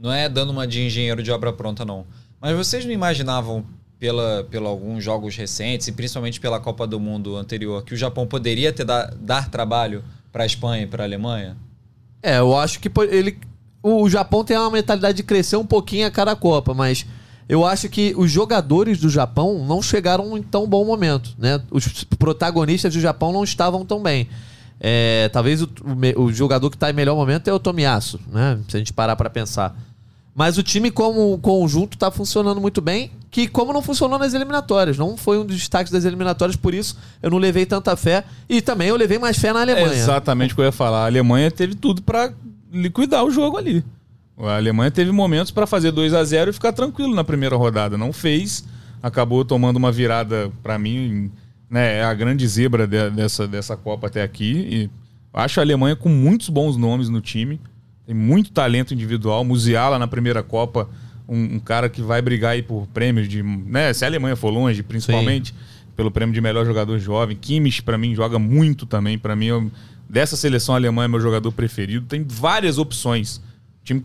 Não é dando uma de engenheiro de obra pronta, não. Mas vocês não imaginavam, pela alguns jogos recentes e principalmente pela Copa do Mundo anterior, que o Japão poderia dar trabalho para a Espanha e para a Alemanha? Eu acho que o Japão tem uma mentalidade de crescer um pouquinho a cada Copa, mas eu acho que os jogadores do Japão não chegaram em tão bom momento, né? Os protagonistas do Japão não estavam tão bem. Talvez o jogador que está em melhor momento é o Tomiyasu, né? Se a gente parar para pensar. Mas o time como conjunto está funcionando muito bem, que como não funcionou nas eliminatórias, não foi um dos destaques das eliminatórias, por isso eu não levei tanta fé, e também eu levei mais fé na Alemanha. É exatamente o que eu ia falar, a Alemanha teve tudo para liquidar o jogo ali. A Alemanha teve momentos para fazer 2-0 e ficar tranquilo na primeira rodada, não fez, acabou tomando uma virada, para mim, né, a grande zebra dessa Copa até aqui, e acho a Alemanha com muitos bons nomes no time. Tem muito talento individual. Musiala na primeira Copa, um cara que vai brigar aí por prêmios de... né, se a Alemanha for longe, principalmente, pelo prêmio de melhor jogador jovem. Kimmich, pra mim, joga muito também. Pra mim, dessa seleção alemã é meu jogador preferido. Tem várias opções.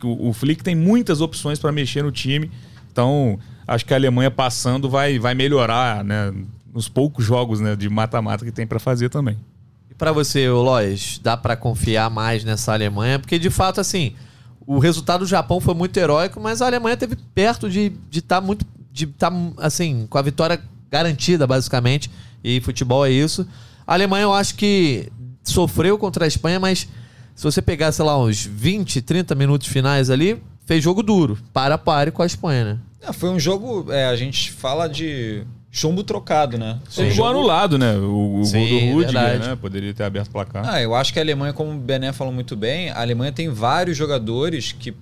O Flick tem muitas opções pra mexer no time. Então, acho que a Alemanha passando vai melhorar, né, nos poucos jogos, né, de mata-mata que tem pra fazer também. Pra você, Loj, dá pra confiar mais nessa Alemanha? Porque, de fato, assim, o resultado do Japão foi muito heróico, mas a Alemanha teve perto de estar muito... de estar, assim, com a vitória garantida, basicamente. E futebol é isso. A Alemanha, eu acho que sofreu contra a Espanha, mas se você pegar, sei lá, uns 20, 30 minutos finais ali, fez jogo duro. Para a pare com a Espanha, né? Foi um jogo... a gente fala de... chumbo trocado, né? Sim. O gol anulado, né? O gol do Rudiger, né? Poderia ter aberto o placar. Eu acho que a Alemanha, como o Bené falou muito bem, a Alemanha tem vários jogadores que,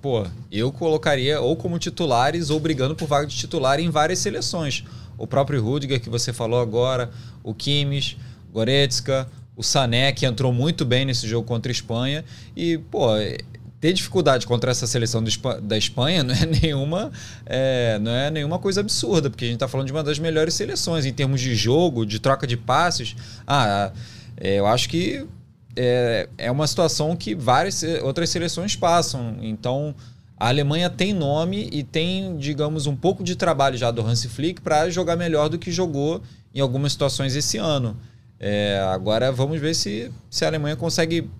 eu colocaria ou como titulares ou brigando por vaga de titular em várias seleções. O próprio Rudiger, que você falou agora, o Kimmich, Goretzka, o Sané, que entrou muito bem nesse jogo contra a Espanha. E, ter dificuldade contra essa seleção da Espanha não é nenhuma, coisa absurda, porque a gente está falando de uma das melhores seleções em termos de jogo, de troca de passes. Eu acho que é uma situação que várias outras seleções passam. Então, a Alemanha tem nome e tem, digamos, um pouco de trabalho já do Hansi Flick para jogar melhor do que jogou em algumas situações esse ano. Agora, vamos ver se a Alemanha consegue...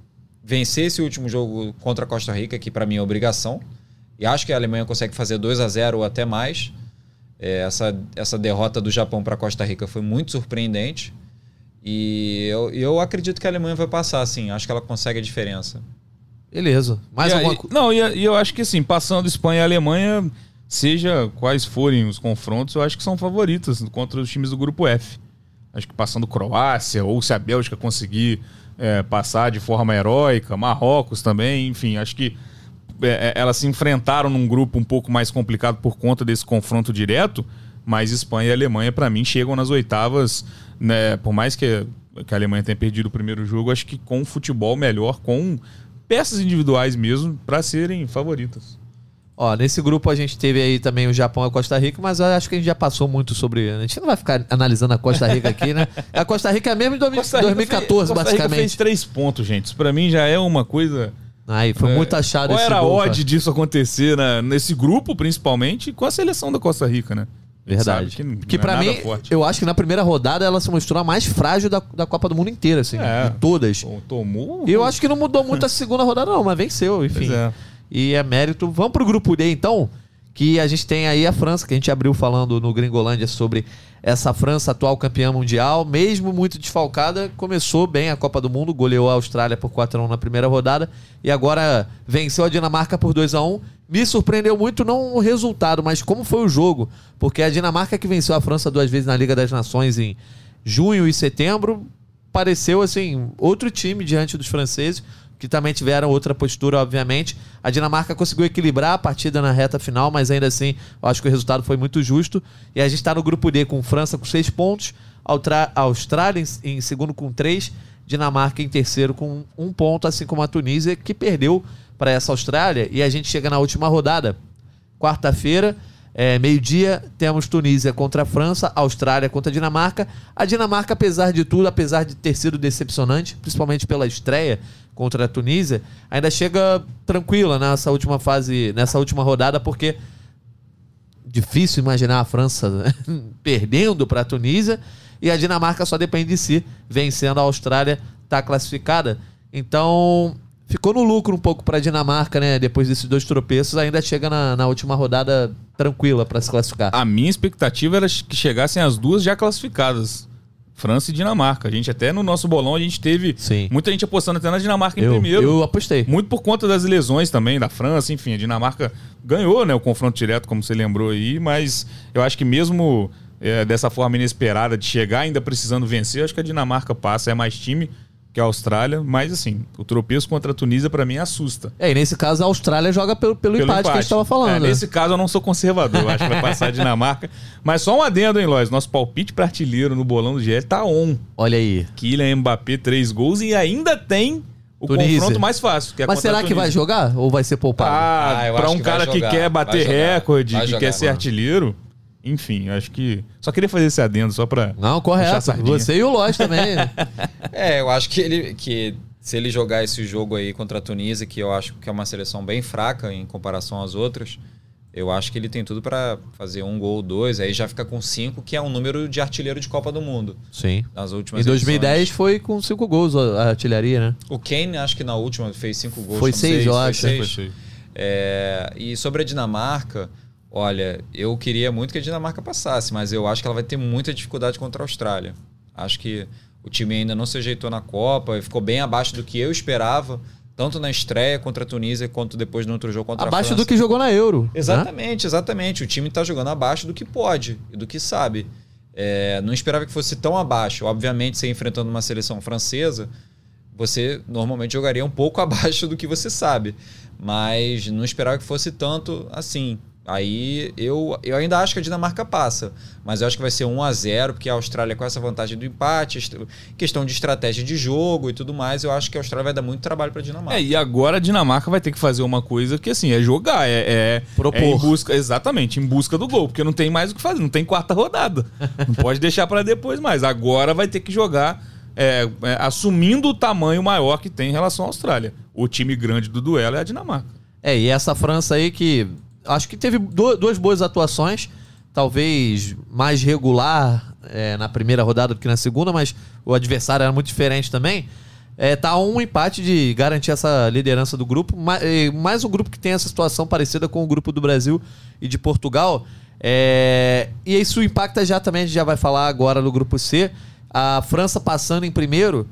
vencer esse último jogo contra a Costa Rica, que para mim é obrigação, e acho que a Alemanha consegue fazer 2-0 ou até mais. Essa derrota do Japão para a Costa Rica foi muito surpreendente, e eu acredito que a Alemanha vai passar, assim, acho que ela consegue a diferença. Beleza. Mais alguma coisa? Não, e eu acho que assim, passando Espanha e Alemanha, seja quais forem os confrontos, eu acho que são favoritas contra os times do grupo F. Acho que passando Croácia, ou se a Bélgica conseguir passar de forma heróica, Marrocos também, enfim, acho que elas se enfrentaram num grupo um pouco mais complicado por conta desse confronto direto, mas Espanha e Alemanha, para mim, chegam nas oitavas, né? Por mais que a Alemanha tenha perdido o primeiro jogo, acho que com futebol melhor, com peças individuais mesmo, para serem favoritas. Ó, nesse grupo a gente teve aí também o Japão e a Costa Rica, mas eu acho que a gente já passou muito sobre... A gente não vai ficar analisando a Costa Rica aqui, né? A Costa Rica é mesmo de 2014, basicamente. Costa Rica fez 3 pontos, gente. Isso pra mim já é uma coisa... Aí, foi muito achado esse gol. Qual era a odd disso acontecer nesse grupo, principalmente, com a seleção da Costa Rica, né? Verdade. Que pra mim, eu acho que na primeira rodada ela se mostrou a mais frágil da Copa do Mundo inteira, assim. De todas. Tomou... Eu acho que não mudou muito a segunda rodada, não, mas venceu, enfim. Pois é. E é mérito. Vamos pro grupo D, então, que a gente tem aí a França, que a gente abriu falando no Gringolândia sobre essa França, atual campeã mundial, mesmo muito desfalcada, começou bem a Copa do Mundo, goleou a Austrália por 4-1 na primeira rodada e agora venceu a Dinamarca por 2-1. Me surpreendeu muito, não o resultado, mas como foi o jogo, porque a Dinamarca, que venceu a França 2 vezes na Liga das Nações em junho e setembro, pareceu assim outro time diante dos franceses, que também tiveram outra postura, obviamente. A Dinamarca conseguiu equilibrar a partida na reta final, mas ainda assim, eu acho que o resultado foi muito justo. E a gente está no grupo D com França com 6 pontos, Austrália em segundo com 3, Dinamarca em terceiro com 1 ponto, assim como a Tunísia, que perdeu para essa Austrália. E a gente chega na última rodada, quarta-feira, meio-dia, temos Tunísia contra a França, Austrália contra a Dinamarca. A Dinamarca, apesar de tudo, apesar de ter sido decepcionante, principalmente pela estreia contra a Tunísia, ainda chega tranquila nessa última fase, nessa última rodada, porque difícil imaginar a França, né, perdendo para a Tunísia, e a Dinamarca só depende de si, vencendo a Austrália, está classificada. Então ficou no lucro um pouco para a Dinamarca, né? Depois desses 2 tropeços, ainda chega na última rodada tranquila para se classificar. A minha expectativa era que chegassem as duas já classificadas, França e Dinamarca. A gente até no nosso bolão a gente teve muita gente apostando até na Dinamarca em primeiro. Eu apostei. Muito por conta das lesões também da França, enfim. A Dinamarca ganhou, né, o confronto direto, como você lembrou aí, mas eu acho que mesmo dessa forma inesperada de chegar ainda precisando vencer, eu acho que a Dinamarca passa, é mais time que a Austrália, mas assim, o tropeço contra a Tunísia pra mim assusta. E nesse caso a Austrália joga pelo empate que a gente tava falando. Nesse caso eu não sou conservador, eu acho que vai passar a Dinamarca. Mas só um adendo, hein, Lois? Nosso palpite pra artilheiro no bolão do GL tá on. Olha aí. Kylian Mbappé, 3 gols e ainda tem o confronto mais fácil. Que é, mas será que vai jogar ou vai ser poupado? Ah, pra um cara que quer bater recorde, que quer ser artilheiro... Enfim, acho que... Só queria fazer esse adendo, só pra... Não, correto. Você e o Loj também. Eu acho que se ele jogar esse jogo aí contra a Tunísia, que eu acho que é uma seleção bem fraca em comparação às outras, eu acho que ele tem tudo pra fazer 1 gol, 2, aí já fica com 5, que é um número de artilheiro de Copa do Mundo. Sim. Nas últimas edições. Em 2010 foi com 5 gols a artilharia, né? O Kane, acho que na última fez 5 gols. Foi 6, eu acho. E sobre a Dinamarca... Olha, eu queria muito que a Dinamarca passasse, mas eu acho que ela vai ter muita dificuldade contra a Austrália. Acho que o time ainda não se ajeitou na Copa, ficou bem abaixo do que eu esperava, tanto na estreia contra a Tunísia, quanto depois no outro jogo contra a França. Abaixo do que jogou na Euro. Exatamente, né? Exatamente. O time está jogando abaixo do que pode e do que sabe. Não esperava que fosse tão abaixo. Obviamente, você enfrentando uma seleção francesa, você normalmente jogaria um pouco abaixo do que você sabe. Mas não esperava que fosse tanto assim. Aí eu ainda acho que a Dinamarca passa, mas eu acho que vai ser 1-0, porque a Austrália, com essa vantagem do empate, questão de estratégia de jogo e tudo mais, eu acho que a Austrália vai dar muito trabalho para a Dinamarca. E agora a Dinamarca vai ter que fazer uma coisa que, assim, é jogar, propor. Exatamente, em busca do gol, porque não tem mais o que fazer, não tem quarta rodada, não pode deixar para depois mais. Agora vai ter que jogar assumindo o tamanho maior que tem em relação à Austrália. O time grande do duelo é a Dinamarca. E essa França aí que... Acho que teve 2 boas atuações, talvez mais regular na primeira rodada do que na segunda, mas o adversário era muito diferente também. Tá um empate de garantir essa liderança do grupo, mais um grupo que tem essa situação parecida com o grupo do Brasil e de Portugal. E isso impacta já também, a gente já vai falar agora no grupo C, a França passando em primeiro.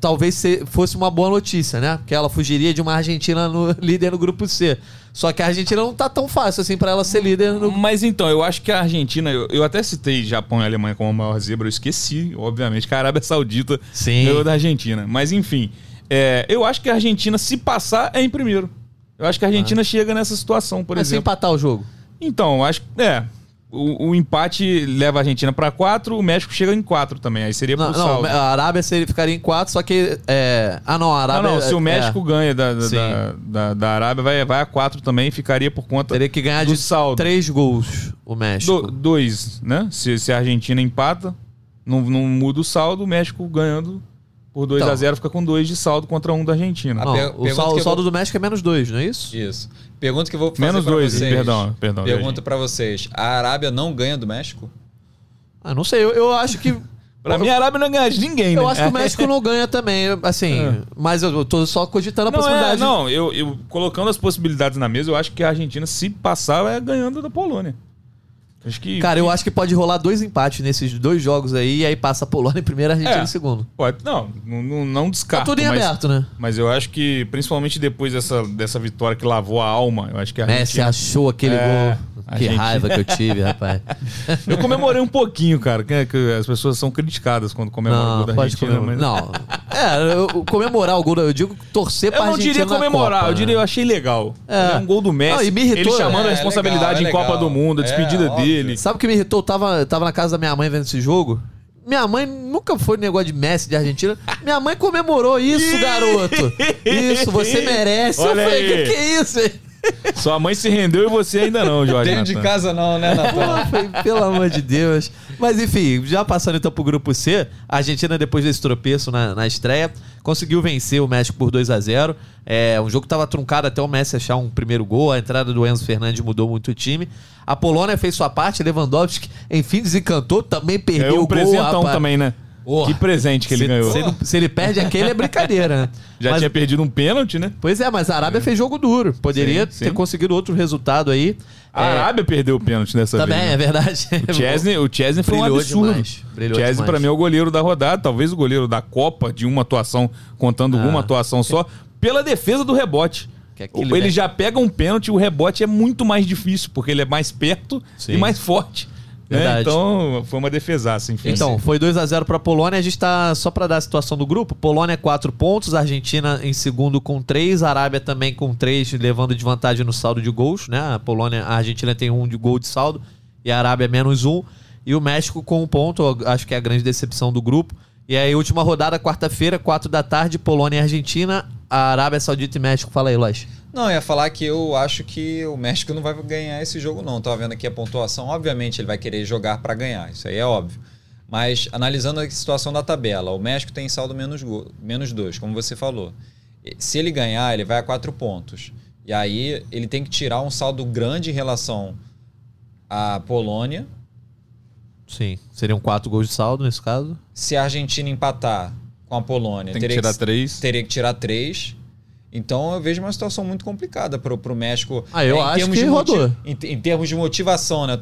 Talvez fosse uma boa notícia, né? Porque ela fugiria de uma Argentina líder no grupo C. Só que a Argentina não tá tão fácil assim pra ela ser líder no... Mas então, eu acho que a Argentina... Eu até citei Japão e Alemanha como a maior zebra. Eu esqueci, obviamente, que a Arábia Saudita ganhou da Argentina. Mas enfim, eu acho que a Argentina, se passar, é em primeiro. Eu acho que a Argentina chega nessa situação, por exemplo. Se empatar o jogo? Então, acho que... O empate leva a Argentina para 4, o México chega em 4 também, aí seria pro saldo. A Arábia ficaria em 4, só que... a Arábia... Não, se o México ganha da Arábia, vai a 4 também, ficaria por conta do saldo. Teria que ganhar de 3 gols o México. 2, né? Se a Argentina empata, não muda o saldo, o México ganhando por 2-0 fica com 2 de saldo contra 1 da Argentina. O saldo do México é menos 2, não é isso? Isso. Pergunta que eu vou fazer para vocês. Perdão. Pergunta para vocês. A Arábia não ganha do México? Não sei. Eu acho que... Pra mim, a Arábia não ganha de ninguém, né? Eu acho que o México não ganha também, assim... Mas eu tô só cogitando a possibilidade. Eu colocando as possibilidades na mesa, eu acho que a Argentina, se passar, vai ganhando da Polônia. Eu acho que pode rolar 2 empates nesses 2 jogos aí, e aí passa a Polônia em primeiro e a Argentina em segundo. Pode, não descarto. Tá tudo em aberto, né? Mas eu acho que, principalmente depois dessa vitória que lavou a alma, eu acho que a Argentina... Messi achou aquele gol. Que raiva que eu tive, rapaz. Eu comemorei um pouquinho, cara, que as pessoas são criticadas quando comemoram o gol da Argentina. Eu comemorar o gol, eu digo torcer pra Argentina. Eu não diria comemorar, Copa, eu diria eu achei legal. Um gol do Messi, e me irritou, ele chamando a responsabilidade legal, Copa do Mundo, a despedida dele. Sabe o que me irritou? Eu tava na casa da minha mãe vendo esse jogo. Minha mãe nunca foi negócio de Messi, de Argentina. Minha mãe comemorou isso, garoto. Isso, você merece. Olha, eu falei, que é isso? Sua mãe se rendeu e você ainda não, Jorge. Dentro de casa não, né, Natal? Pelo amor de Deus. Mas enfim, já passando então pro grupo C, a Argentina, depois desse tropeço na estreia, conseguiu vencer o México por 2-0. Um jogo que tava truncado até o Messi achar um primeiro gol. A entrada do Enzo Fernandes mudou muito o time. A Polônia fez sua parte, Lewandowski, enfim, desencantou, também perdeu o gol. É um presentão também, né? Oh, que presente que ele ganhou. Se ele perde aquele, é brincadeira, né? Tinha perdido um pênalti, né? Pois é, mas a Arábia fez jogo duro. Poderia ter conseguido outro resultado aí. A Arábia perdeu o pênalti nessa vez. Também, né? É verdade. O Chesney foi um absurdo. Chesney, pra mim, é o goleiro da rodada. Talvez o goleiro da Copa, de uma atuação, contando uma atuação só, pela defesa do rebote. Ele já pega um pênalti, o rebote é muito mais difícil, porque ele é mais perto e mais forte. Então, foi uma defesaça, enfim. Então, foi 2-0 para a Polônia. A gente tá só para dar a situação do grupo. Polônia 4 pontos, Argentina em segundo com 3, Arábia também com 3, levando de vantagem no saldo de gols, né? A Argentina tem 1 de gol de saldo e a Arábia menos 1, e o México com 1 ponto, acho que é a grande decepção do grupo. E aí, última rodada, quarta-feira, 4 da tarde, Polônia e Argentina, a Arábia Saudita e México. Fala aí, Loj. Não, eu ia falar que eu acho que o México não vai ganhar esse jogo, não. Tava vendo aqui a pontuação. Obviamente, ele vai querer jogar para ganhar. Isso aí é óbvio. Mas, analisando a situação da tabela, o México tem saldo menos 2, como você falou. Se ele ganhar, ele vai a 4 pontos. E aí, ele tem que tirar um saldo grande em relação à Polônia. Sim, seriam 4 gols de saldo nesse caso. Se a Argentina empatar com a Polônia, teria que tirar 3. Então eu vejo uma situação muito complicada pro México. Eu acho que rodou. Em termos de motivação, né?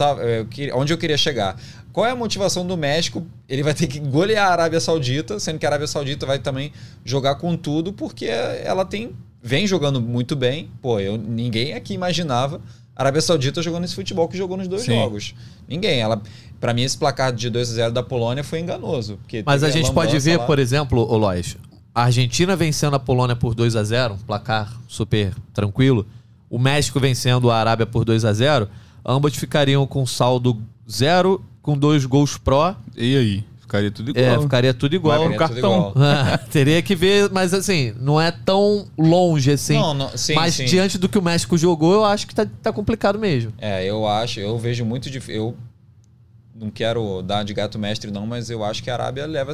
Onde eu queria chegar. Qual é a motivação do México? Ele vai ter que golear a Arábia Saudita, sendo que a Arábia Saudita vai também jogar com tudo, porque ela vem jogando muito bem. Ninguém aqui imaginava a Arábia Saudita jogando esse futebol que jogou nos 2 jogos. Ninguém. Pra mim, esse placar de 2-0 da Polônia foi enganoso. Mas a gente pode ver, por exemplo, o Loj, a Argentina vencendo a Polônia por 2-0, um placar super tranquilo. O México vencendo a Arábia por 2-0. Ambas ficariam com saldo 0, com 2 gols pró. E aí? Ficaria tudo igual. Ficaria tudo igual. Ficaria cartão. Tudo igual. Teria que ver, mas assim, não é tão longe assim. Não, diante do que o México jogou, eu acho que tá complicado mesmo. Eu vejo muito difícil. Eu não quero dar de gato mestre não, mas eu acho que a Arábia leva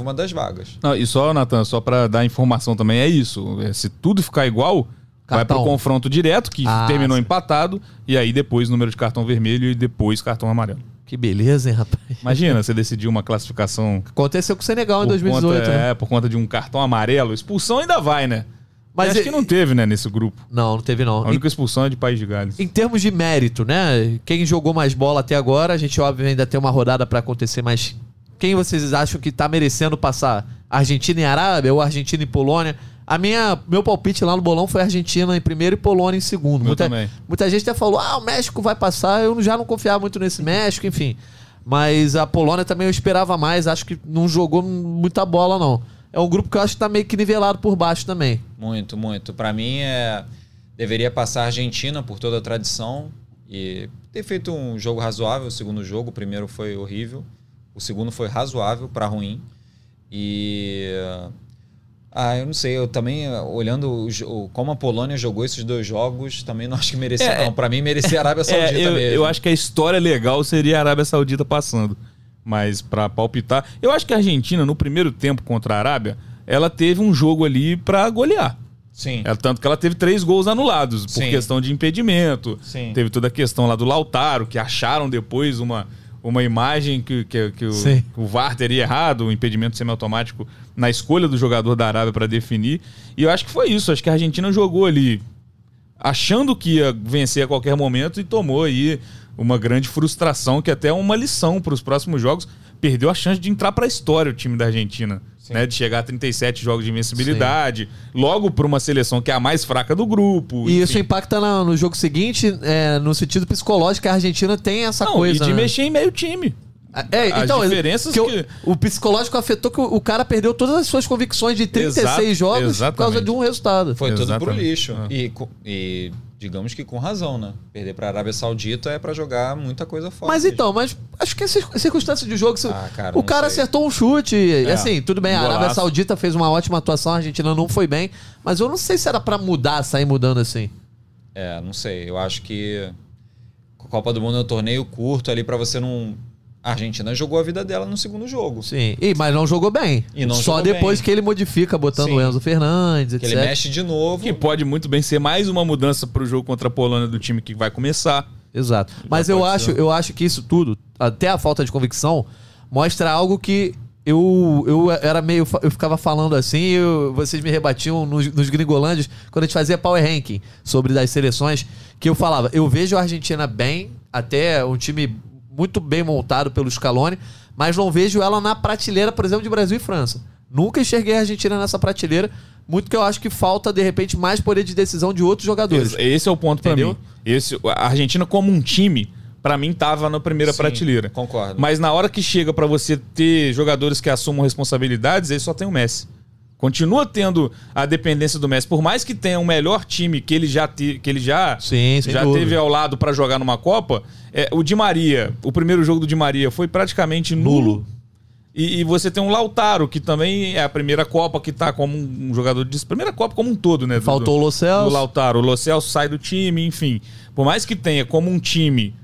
uma das vagas. Não, e só, Nathan, só pra dar informação também, é isso. Se tudo ficar igual... Cartão. Vai pro confronto direto, que terminou empatado, e aí depois número de cartão vermelho e depois cartão amarelo. Que beleza, hein, rapaz? Imagina, você decidiu uma classificação... Aconteceu com o Senegal em 2018, conta, né? É, por conta de um cartão amarelo. Expulsão ainda vai, né? Mas acho que não teve, né, nesse grupo. Não, não teve, não. A única expulsão é de País de Gales. Em termos de mérito, né? Quem jogou mais bola até agora, a gente, óbvio, ainda tem uma rodada pra acontecer, mas quem vocês acham que tá merecendo passar? Argentina e Arábia ou Argentina e Polônia? Meu palpite lá no bolão foi Argentina em primeiro e Polônia em segundo. Muita gente até falou, ah, o México vai passar. Eu já não confiava muito nesse México, enfim. Mas a Polônia também eu esperava mais. Acho que não jogou muita bola, não. É um grupo que eu acho que tá meio que nivelado por baixo também. Muito, muito. Para mim, deveria passar a Argentina por toda a tradição e ter feito um jogo razoável. O segundo jogo, o primeiro foi horrível. O segundo foi razoável para ruim. E... eu não sei. Eu também, olhando como a Polônia jogou esses dois jogos, também não acho que merecia, não. Para mim, merecia a Arábia Saudita mesmo. Eu acho que a história legal seria a Arábia Saudita passando. Mas para palpitar... Eu acho que a Argentina, no primeiro tempo contra a Arábia, ela teve um jogo ali para golear. Sim. Tanto que ela teve 3 gols anulados, por Sim. questão de impedimento. Sim. Teve toda a questão lá do Lautaro, que acharam depois uma imagem que o VAR teria errado, o impedimento semiautomático na escolha do jogador da Arábia para definir. E eu acho que foi isso. Acho que a Argentina jogou ali achando que ia vencer a qualquer momento e tomou aí... uma grande frustração, que até é uma lição para os próximos jogos. Perdeu a chance de entrar para a história o time da Argentina, né? De chegar a 37 jogos de invencibilidade, Sim. logo para uma seleção que é a mais fraca do grupo. E enfim. Isso impacta no jogo seguinte, no sentido psicológico, que a Argentina tem essa coisa. E de mexer em meio time. As então, diferenças que... O psicológico afetou que o cara perdeu todas as suas convicções de 36 jogos por causa de um resultado. Foi tudo pro lixo. Ah. E digamos que com razão, né? Perder pra Arábia Saudita é pra jogar muita coisa fora. Mas acho que é circunstância de jogo. O cara acertou um chute. Assim, tudo bem, a Arábia Saudita fez uma ótima atuação, a Argentina não foi bem. Mas eu não sei se era pra mudar, sair mudando assim. Não sei. Eu acho que a Copa do Mundo é um torneio curto ali pra você não... A Argentina jogou a vida dela no segundo jogo. Sim, mas não jogou bem. Só depois que ele modifica, botando o Enzo Fernandes, etc. Que ele mexe de novo. Que pode muito bem ser mais uma mudança pro jogo contra a Polônia do time que vai começar. Exato. Mas eu acho que isso tudo, até a falta de convicção, mostra algo que eu ficava falando assim, vocês me rebatiam nos Gringolândios, quando a gente fazia Power Ranking sobre das seleções, que eu falava, eu vejo a Argentina bem, até um time... muito bem montado pelo Scaloni, mas não vejo ela na prateleira, por exemplo, de Brasil e França. Nunca enxerguei a Argentina nessa prateleira, muito que eu acho que falta, de repente, mais poder de decisão de outros jogadores. Esse é o ponto para mim. A Argentina como um time, para mim, tava na primeira prateleira. Concordo. Mas na hora que chega para você ter jogadores que assumam responsabilidades, aí só tem o Messi. Continua tendo a dependência do Messi. Por mais que tenha um melhor time que ele já teve ao lado para jogar numa Copa, o Di Maria, o primeiro jogo do Di Maria foi praticamente nulo. E você tem um Lautaro, que também é a primeira Copa que tá como um jogador de... Primeira Copa como um todo, né? Faltou o Lo Celso. O Lautaro. O Lo Celso sai do time, enfim. Por mais que tenha como um time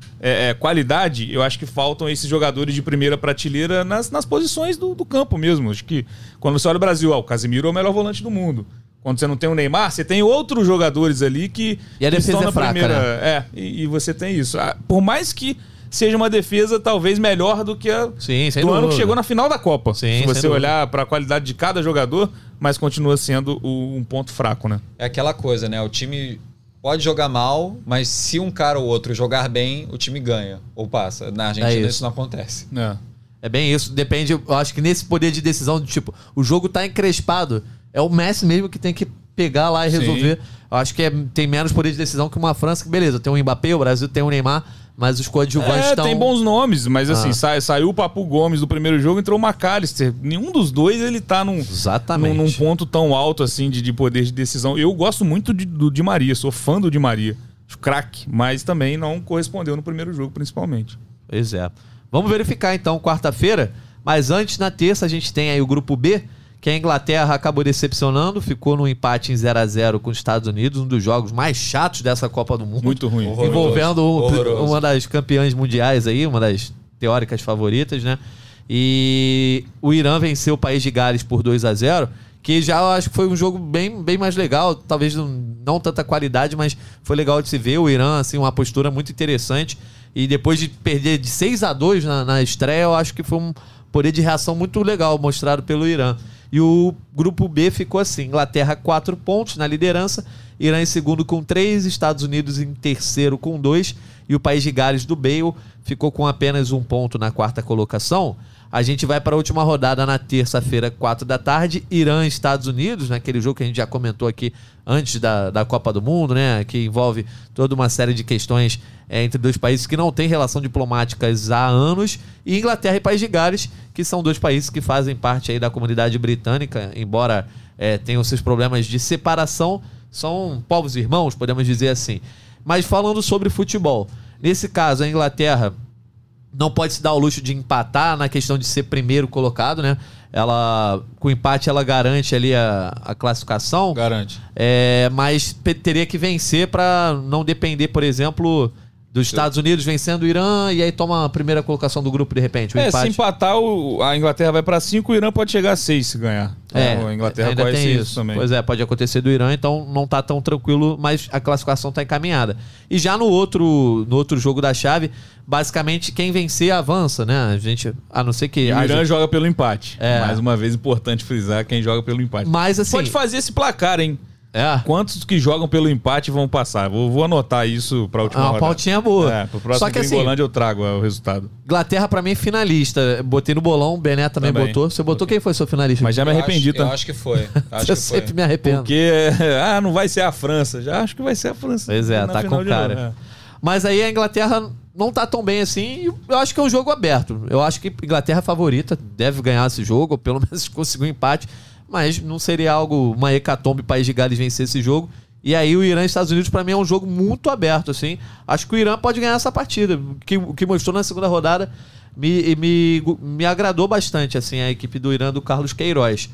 qualidade, eu acho que faltam esses jogadores de primeira prateleira nas posições do campo mesmo. Acho que quando você olha o Brasil, o Casemiro é o melhor volante do mundo. Quando você não tem o Neymar, você tem outros jogadores ali que estão na fraca, primeira... Né? E você tem isso. Por mais que seja uma defesa talvez melhor do que a do ano que chegou na final da Copa. Se você olhar para a qualidade de cada jogador, mas continua sendo um ponto fraco, né? É aquela coisa, né? O time... pode jogar mal, mas se um cara ou outro jogar bem, o time ganha ou passa. Na Argentina isso não acontece. É bem isso. Depende, eu acho que nesse poder de decisão, do tipo, o jogo tá encrespado. É o Messi mesmo que tem que pegar lá e resolver. Eu acho que tem menos poder de decisão que uma França, que beleza, tem o Mbappé, o Brasil tem o Neymar, mas os coadjuvantes estão... tem bons nomes, mas assim, saiu o Papu Gomes do primeiro jogo, entrou o McAllister. Nenhum dos dois ele tá num ponto tão alto assim de poder de decisão. Eu gosto muito do Di Maria, sou fã do Di Maria, craque, mas também não correspondeu no primeiro jogo, principalmente. Pois é. Vamos verificar então quarta-feira, mas antes, na terça, a gente tem aí o grupo B, que a Inglaterra acabou decepcionando, ficou num empate em 0-0 com os Estados Unidos, um dos jogos mais chatos dessa Copa do Mundo. Muito ruim. Horroroso. Envolvendo uma das campeãs mundiais aí, uma das teóricas favoritas, né? E o Irã venceu o País de Gales por 2-0, que já eu acho que foi um jogo bem, bem mais legal, talvez não tanta qualidade, mas foi legal de se ver. O Irã, assim, uma postura muito interessante. E depois de perder de 6-2 na estreia, eu acho que foi um poder de reação muito legal mostrado pelo Irã. E o grupo B ficou assim: Inglaterra 4 pontos na liderança, Irã em segundo com 3, Estados Unidos em terceiro com 2, e o País de Gales do Bale ficou com apenas 1 ponto na quarta colocação. A gente vai para a última rodada na terça-feira, 4 da tarde, Irã e Estados Unidos, naquele jogo que a gente já comentou aqui antes da Copa do Mundo, né? Que envolve toda uma série de questões entre dois países que não têm relação diplomáticas há anos, e Inglaterra e País de Gales, que são dois países que fazem parte aí da comunidade britânica, embora tenham seus problemas de separação, são povos irmãos, podemos dizer assim. Mas falando sobre futebol, nesse caso a Inglaterra não pode se dar o luxo de empatar na questão de ser primeiro colocado, né? Ela, com o empate, ela garante ali a classificação. Garante. Mas teria que vencer para não depender, por exemplo, dos Estados Unidos vencendo o Irã, e aí toma a primeira colocação do grupo de repente. Se empatar, a Inglaterra vai para 5, o Irã pode chegar a 6 se ganhar. A Inglaterra pode ser isso também. Pois é, pode acontecer do Irã, então não tá tão tranquilo, mas a classificação está encaminhada. E já no outro jogo da chave, basicamente quem vencer avança, né? A gente, a não ser que... E o Irã joga pelo empate. Mais uma vez, importante frisar, quem joga pelo empate. Mas assim... Pode fazer esse placar, hein? Quantos que jogam pelo empate vão passar? Vou anotar isso pra última rodada. Uma pautinha boa. Pro próximo Gringolândia, assim, eu trago o resultado. Inglaterra pra mim é finalista. Botei no bolão, o Bené também botou. Você botou quem foi seu finalista? Mas já me arrependi, tá? Eu acho que foi. Eu sempre me arrependo. Porque, não vai ser a França. Já acho que vai ser a França. Pois é, tá com cara. Mas aí a Inglaterra não tá tão bem assim. Eu acho que é um jogo aberto. Eu acho que a Inglaterra favorita deve ganhar esse jogo, ou pelo menos conseguir um empate. Mas não seria algo, uma hecatombe, País de Gales vencer esse jogo. E aí o Irã e Estados Unidos, pra mim, é um jogo muito aberto, assim. Acho que o Irã pode ganhar essa partida. O que mostrou na segunda rodada me agradou bastante, assim, a equipe do Irã do Carlos Queiroz.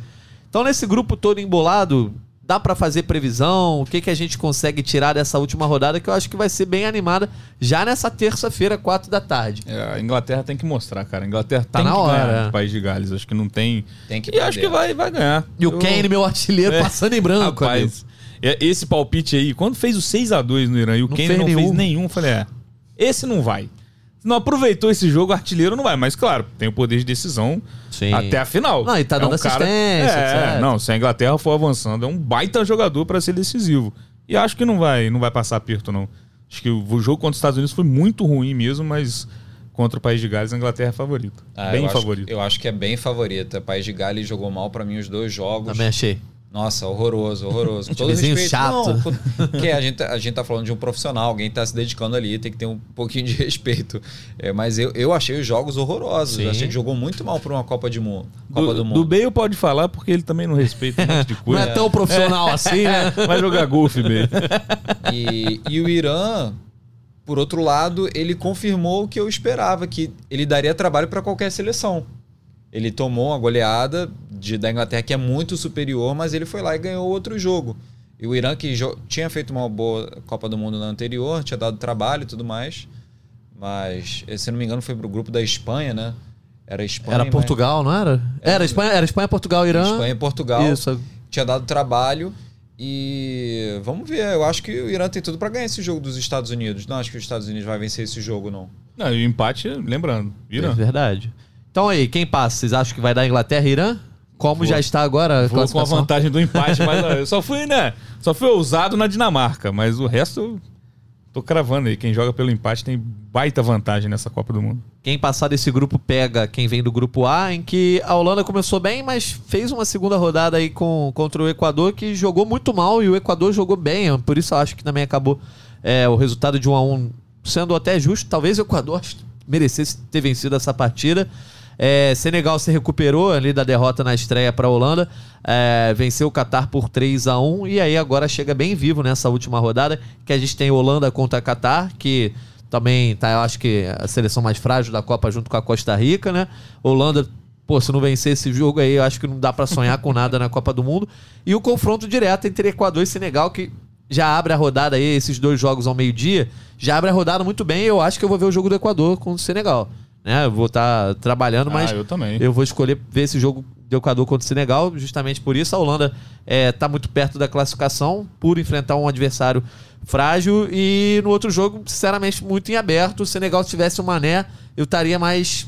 Então, nesse grupo todo embolado, dá pra fazer previsão? O que a gente consegue tirar dessa última rodada, que eu acho que vai ser bem animada já nessa terça-feira, 4 da tarde. A Inglaterra tem que mostrar, cara. A Inglaterra tá na hora do País de Gales. Acho que não tem... Tem que perder. Acho que vai ganhar. E o Kane, meu artilheiro, passando em branco. Rapaz, esse palpite aí, quando fez o 6-2 no Irã e o Kane não fez nenhum, falei, esse não vai. Não aproveitou esse jogo, artilheiro não vai. Mas, claro, tem o poder de decisão. Sim. Até a final. Não, e tá dando assistência, etc. Não, se a Inglaterra for avançando, é um baita jogador pra ser decisivo. E acho que não vai passar aperto, não. Acho que o jogo contra os Estados Unidos foi muito ruim mesmo, mas contra o País de Gales, a Inglaterra é favorita. Bem favorita. Eu acho que é bem favorita. O País de Gales jogou mal pra mim os 2 jogos. Também achei. Nossa, horroroso. Todo respeito, chato. Não, porque a gente tá falando de um profissional, alguém tá se dedicando ali, tem que ter um pouquinho de respeito. Mas eu achei os jogos horrorosos. Sim. A gente jogou muito mal pra uma Copa do Mundo. Do Bale pode falar, porque ele também não respeita um monte de coisa. Não é tão profissional assim, né? Vai jogar golfe, Bale. E o Irã, por outro lado, ele confirmou o que eu esperava, que ele daria trabalho pra qualquer seleção. Ele tomou uma goleada da Inglaterra, que é muito superior, mas ele foi lá e ganhou outro jogo. E o Irã, que tinha feito uma boa Copa do Mundo na anterior, tinha dado trabalho e tudo mais, mas, se não me engano, foi pro grupo da Espanha, né? Era Espanha. Era Portugal, mas... não era? Era Espanha, Portugal, Irã. Espanha e Portugal. Isso. Tinha dado trabalho. E vamos ver, eu acho que o Irã tem tudo pra ganhar esse jogo dos Estados Unidos. Não acho que os Estados Unidos vai vencer esse jogo, não. Não, e o empate, lembrando, Irã. É verdade. Então aí, quem passa? Vocês acham que vai dar Inglaterra e Irã? Como já está agora a classificação? Com a vantagem do empate, mas eu só fui ousado na Dinamarca, mas o resto eu tô cravando aí. Quem joga pelo empate tem baita vantagem nessa Copa do Mundo. Quem passar desse grupo pega quem vem do grupo A, em que a Holanda começou bem, mas fez uma segunda rodada aí contra o Equador, que jogou muito mal, e o Equador jogou bem, por isso eu acho que também acabou o resultado de 1-1 sendo até justo. Talvez o Equador merecesse ter vencido essa partida. Senegal se recuperou ali da derrota na estreia para a Holanda, venceu o Qatar por 3-1, e aí agora chega bem vivo nessa última rodada, que a gente tem Holanda contra Qatar, que também tá, eu acho que a seleção mais frágil da Copa, junto com a Costa Rica, né? Holanda, se não vencer esse jogo aí, eu acho que não dá para sonhar com nada na Copa do Mundo. E o confronto direto entre Equador e Senegal, que já abre a rodada aí, esses 2 jogos ao meio-dia, já abre a rodada muito bem. Eu acho que eu vou ver o jogo do Equador com o Senegal. Eu vou estar trabalhando, mas eu vou escolher ver esse jogo deu cadu contra o Senegal, justamente por isso a Holanda está muito perto da classificação por enfrentar um adversário frágil, e no outro jogo, sinceramente, muito em aberto. Se o Senegal tivesse o Mané, eu estaria mais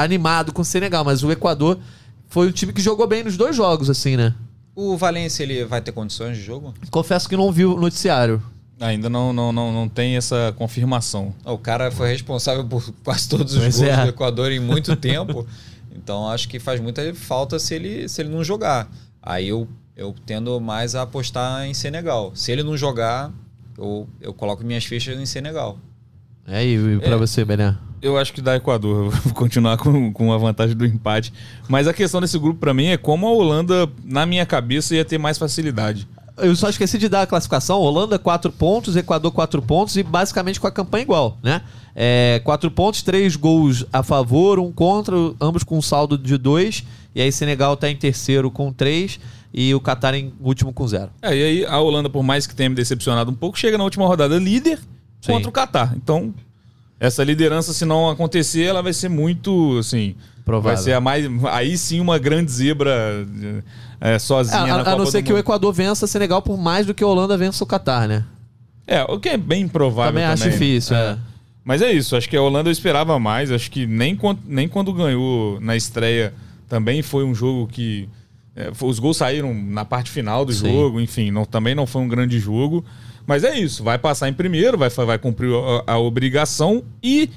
animado com o Senegal, mas o Equador foi um time que jogou bem nos dois jogos, assim, né? O Valencia, ele vai ter condições de jogo? Confesso que não vi o noticiário. Ainda não tem essa confirmação. O cara foi responsável por quase todos os gols do Equador em muito tempo. Então acho que faz muita falta se ele não jogar. Aí eu tendo mais a apostar em Senegal. Se ele não jogar, eu coloco minhas fichas em Senegal. É, e pra você, Bené? Eu acho que dá Equador. Eu vou continuar com a vantagem do empate. Mas a questão desse grupo pra mim é como a Holanda, na minha cabeça, ia ter mais facilidade. Eu só esqueci de dar a classificação. Holanda 4 pontos, Equador 4 pontos e basicamente com a campanha igual, né? 4 pontos, 3 gols a favor, 1 contra, ambos com um saldo de 2. E aí Senegal está em terceiro com 3 e o Qatar em último com 0. E aí a Holanda, por mais que tenha me decepcionado um pouco, chega na última rodada líder contra o Qatar. Então, essa liderança, se não acontecer, ela vai ser muito, assim... Provável. Vai ser aí sim uma grande zebra sozinha na Copa do Mundo. A não ser que o Equador vença Senegal por mais do que a Holanda vença o Qatar, né? O que é bem provável também. Acho difícil, Mas é isso, acho que a Holanda eu esperava mais. Acho que nem quando ganhou na estreia também foi um jogo que... os gols saíram na parte final do jogo, enfim, também não foi um grande jogo. Mas é isso, vai passar em primeiro, vai cumprir a obrigação e...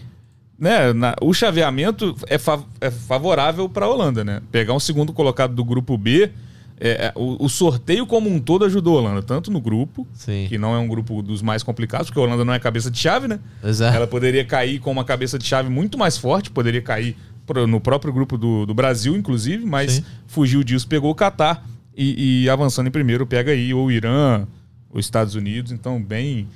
o chaveamento é favorável para a Holanda, né? Pegar um segundo colocado do grupo B, o sorteio como um todo ajudou a Holanda, tanto no grupo, que não é um grupo dos mais complicados, porque a Holanda não é cabeça de chave, né? Exato. Ela poderia cair com uma cabeça de chave muito mais forte, poderia cair no próprio grupo do Brasil, inclusive, mas fugiu disso, pegou o Qatar e avançando em primeiro pega aí ou o Irã, os Estados Unidos, então bem...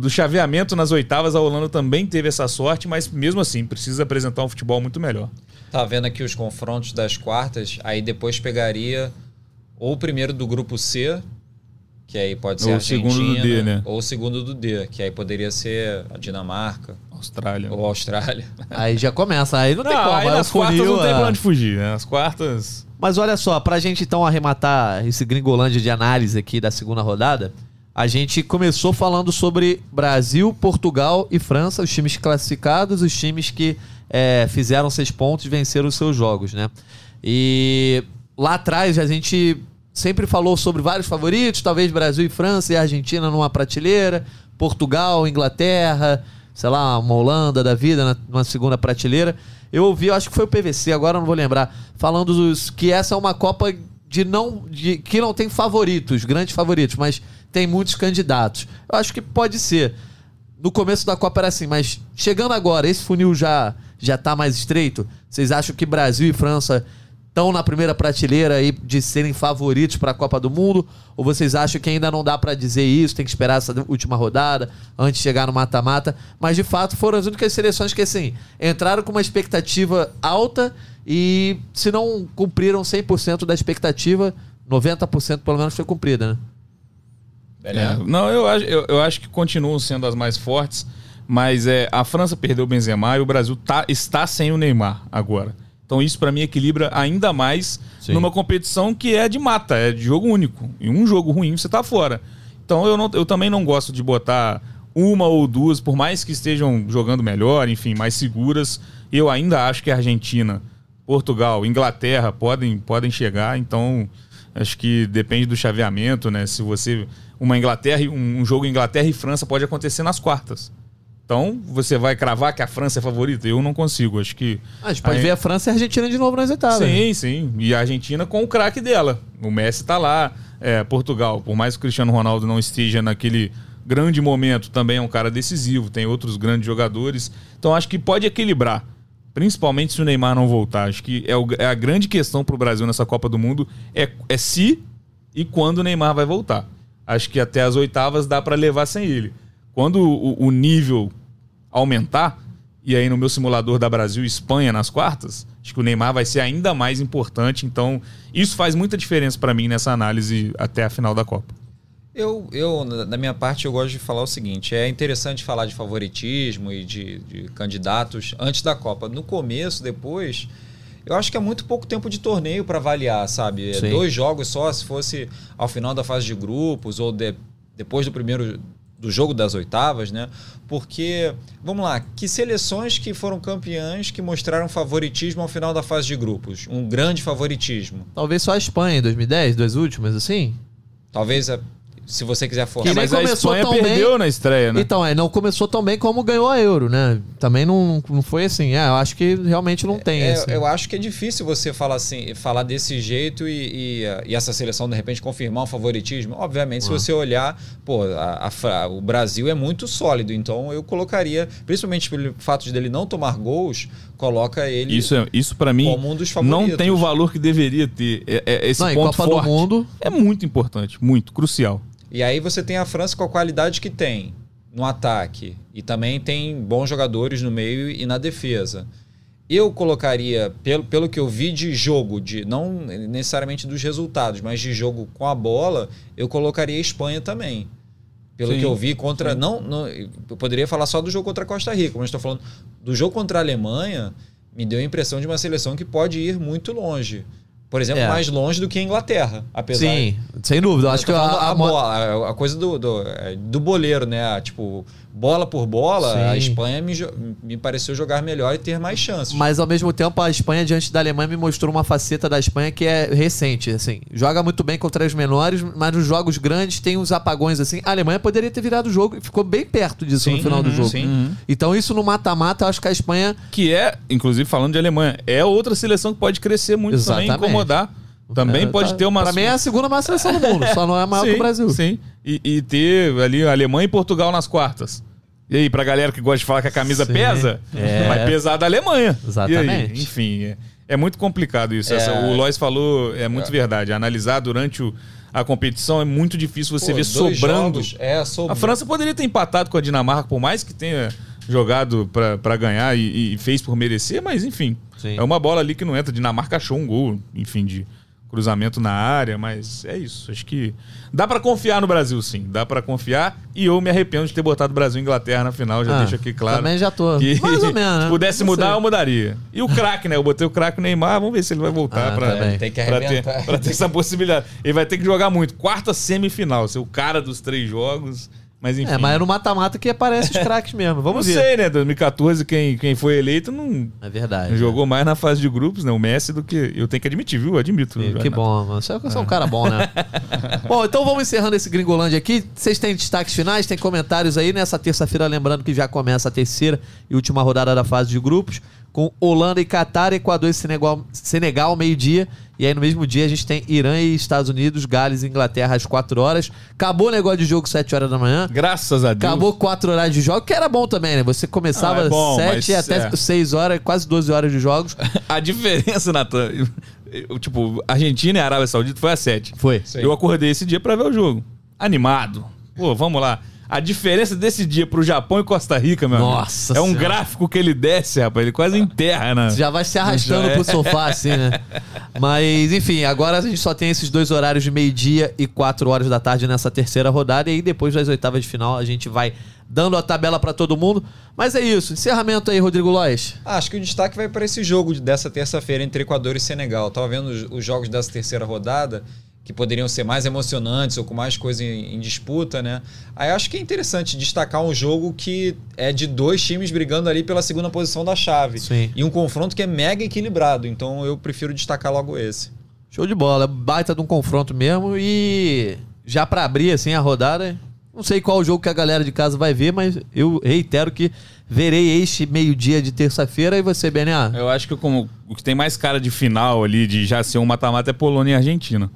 Do chaveamento nas oitavas, a Holanda também teve essa sorte, mas mesmo assim precisa apresentar um futebol muito melhor. Tá vendo aqui os confrontos das quartas, aí depois pegaria ou o primeiro do grupo C, que aí pode ser a Argentina, segundo do D, né? Ou o segundo do D, que aí poderia ser a Dinamarca, Austrália. Ou a Austrália. Aí já começa, aí não tem como. Aí nas quartas não tem pra onde fugir, né? As quartas... Mas olha só, pra gente então arrematar esse Gringolândia de análise aqui da segunda rodada... A gente começou falando sobre Brasil, Portugal e França, os times classificados, os times que fizeram 6 pontos e venceram os seus jogos, né? E lá atrás a gente sempre falou sobre vários favoritos, talvez Brasil e França e Argentina numa prateleira, Portugal, Inglaterra, sei lá, uma Holanda da vida numa segunda prateleira. Eu ouvi, acho que foi o PVC, agora eu não vou lembrar, falando que essa é uma Copa que não tem favoritos, grandes favoritos, mas... tem muitos candidatos. Eu acho que pode ser. No começo da Copa era assim, mas chegando agora, esse funil já tá mais estreito? Vocês acham que Brasil e França estão na primeira prateleira aí de serem favoritos para a Copa do Mundo? Ou vocês acham que ainda não dá para dizer isso, tem que esperar essa última rodada, antes de chegar no mata-mata? Mas, de fato, foram as únicas seleções que, assim, entraram com uma expectativa alta e, se não cumpriram 100% da expectativa, 90% pelo menos foi cumprida, né? Não, eu acho que continuam sendo as mais fortes, mas a França perdeu o Benzema e o Brasil está sem o Neymar agora. Então isso para mim equilibra ainda mais numa competição que é de mata, é de jogo único. E um jogo ruim você tá fora. Então eu também não gosto de botar uma ou duas, por mais que estejam jogando melhor, enfim, mais seguras. Eu ainda acho que a Argentina, Portugal, Inglaterra podem chegar, então... Acho que depende do chaveamento, né? Se você... Um jogo Inglaterra e França pode acontecer nas quartas. Então, você vai cravar que a França é favorita? Eu não consigo, acho que... A gente pode ver a França e a Argentina de novo nas oitavas. Sim. E a Argentina com o craque dela. O Messi tá lá. Portugal, por mais que o Cristiano Ronaldo não esteja naquele grande momento, também é um cara decisivo, tem outros grandes jogadores. Então, acho que pode equilibrar. Principalmente se o Neymar não voltar. Acho que é a grande questão para o Brasil nessa Copa do Mundo é se e quando o Neymar vai voltar. Acho que até as oitavas dá para levar sem ele. Quando o nível aumentar, e aí no meu simulador da Brasil e Espanha nas quartas, acho que o Neymar vai ser ainda mais importante. Então isso faz muita diferença para mim nessa análise até a final da Copa. Eu, da minha parte, eu gosto de falar o seguinte. É interessante falar de favoritismo e de candidatos antes da Copa. No começo, depois, Eu acho que é muito pouco tempo de torneio para avaliar, sabe? Sim. 2 jogos só, se fosse ao final da fase de grupos ou depois do primeiro... do jogo das oitavas, né? Porque, vamos lá, que seleções que foram campeãs que mostraram favoritismo ao final da fase de grupos? Um grande favoritismo. Talvez só a Espanha em 2010, 2 últimas, assim? Talvez, se você quiser forçar. Mas a Espanha perdeu na estreia, né? Então, não começou tão bem como ganhou a Euro, né? Também não foi assim. Eu acho que realmente não tem assim. Eu acho que é difícil você falar assim, falar desse jeito e essa seleção, de repente, confirmar um favoritismo. Obviamente, se você olhar, pô, o Brasil é muito sólido. Então, eu colocaria, principalmente pelo fato dele não tomar gols, coloca ele pra mim, como um dos favoritos. Não tem o valor que deveria ter. Esse ponto forte. Copa do Mundo é muito importante, muito crucial. E aí você tem a França com a qualidade que tem no ataque. E também tem bons jogadores no meio e na defesa. Eu colocaria, pelo que eu vi de jogo, não necessariamente dos resultados, mas de jogo com a bola, eu colocaria a Espanha também. Pelo que eu vi contra... Não, eu poderia falar só do jogo contra a Costa Rica, mas estou falando do jogo contra a Alemanha, me deu a impressão de uma seleção que pode ir muito longe. Por exemplo, mais longe do que a Inglaterra, apesar... Sim, sem dúvida. Eu acho que a coisa do boleiro, né? Tipo, bola por bola, sim. A Espanha me pareceu jogar melhor e ter mais chances. Mas, ao mesmo tempo, a Espanha, diante da Alemanha, me mostrou uma faceta da Espanha que é recente, assim. Joga muito bem contra os menores, mas nos jogos grandes tem uns apagões, assim. A Alemanha poderia ter virado o jogo e ficou bem perto disso no final do jogo. Sim. Então, isso no mata-mata, eu acho que a Espanha... Que é, inclusive, falando de Alemanha, é outra seleção que pode crescer muito também, como também pode ter uma... Pra mim é a segunda maior seleção do mundo, só não é maior que o Brasil. Sim, e ter ali Alemanha e Portugal nas quartas. E aí, pra galera que gosta de falar que a camisa pesa, vai pesar da Alemanha. Exatamente. E aí, enfim, é muito complicado isso. O Loj falou, é muito verdade. Analisar durante a competição é muito difícil você ver sobrando. A França poderia ter empatado com a Dinamarca, por mais que tenha jogado pra ganhar e fez por merecer, mas enfim... Sim. É uma bola ali que não entra. Dinamarca achou um gol, enfim, de cruzamento na área, mas é isso. Acho que dá pra confiar no Brasil, sim. Dá pra confiar e eu me arrependo de ter botado o Brasil e Inglaterra na final, já deixo aqui claro. Também já tô. Que, mais ou menos, né? Se pudesse mudar, eu mudaria. E o craque, né? Eu botei o craque Neymar, vamos ver se ele vai voltar pra ter essa possibilidade. Ele vai ter que jogar muito. Quarta semifinal, ser o cara dos 3 jogos... Mas enfim. Mas é no mata-mata que aparece os craques mesmo. Vamos ver. Não sei, né? 2014, quem foi eleito não... É verdade. Não jogou mais na fase de grupos, né? O Messi do que... Eu tenho que admitir, viu? Admito. Sim, que bom, mano. Só que eu sou um cara bom, né? Bom, então vamos encerrando esse Gringolândia aqui. Vocês têm destaques finais? Tem comentários aí nessa terça-feira? Lembrando que já começa a terceira e última rodada da fase de grupos, com Holanda e Catar, Equador e Senegal, meio-dia. E aí no mesmo dia a gente tem Irã e Estados Unidos, Gales e Inglaterra às 4 horas. Acabou o negócio de jogo 7 horas da manhã. Graças a Deus. Acabou 4 horas de jogo, que era bom também, né? Você começava 7 até 6 horas, quase 12 horas de jogos. A diferença, Natan, tipo, Argentina e Arábia Saudita foi às 7. Foi. Sim. Eu acordei esse dia pra ver o jogo. Animado. Pô, vamos lá. A diferença desse dia pro Japão e Costa Rica, meu amigo. Nossa senhora. É um gráfico que ele desce, rapaz. Ele quase enterra, né? Você já vai se arrastando pro sofá, assim, né? Mas, enfim, agora a gente só tem esses 2 horários de meio-dia e 4 horas da tarde nessa terceira rodada. E aí, depois das oitavas de final, a gente vai dando a tabela pra todo mundo. Mas é isso. Encerramento aí, Rodrigo Loj. Acho que o destaque vai pra esse jogo dessa terça-feira entre Equador e Senegal. Tava vendo os jogos dessa terceira rodada, que poderiam ser mais emocionantes ou com mais coisa em disputa, né? Aí acho que é interessante destacar um jogo que é de 2 times brigando ali pela segunda posição da chave. Sim. E um confronto que é mega equilibrado. Então eu prefiro destacar logo esse. Show de bola. Baita de um confronto mesmo. E já para abrir assim a rodada, não sei qual jogo que a galera de casa vai ver, mas eu reitero que verei este meio-dia de terça-feira. E você, Bené? Eu acho que como o que tem mais cara de final ali, de já ser um mata-mata, é Polônia e Argentina.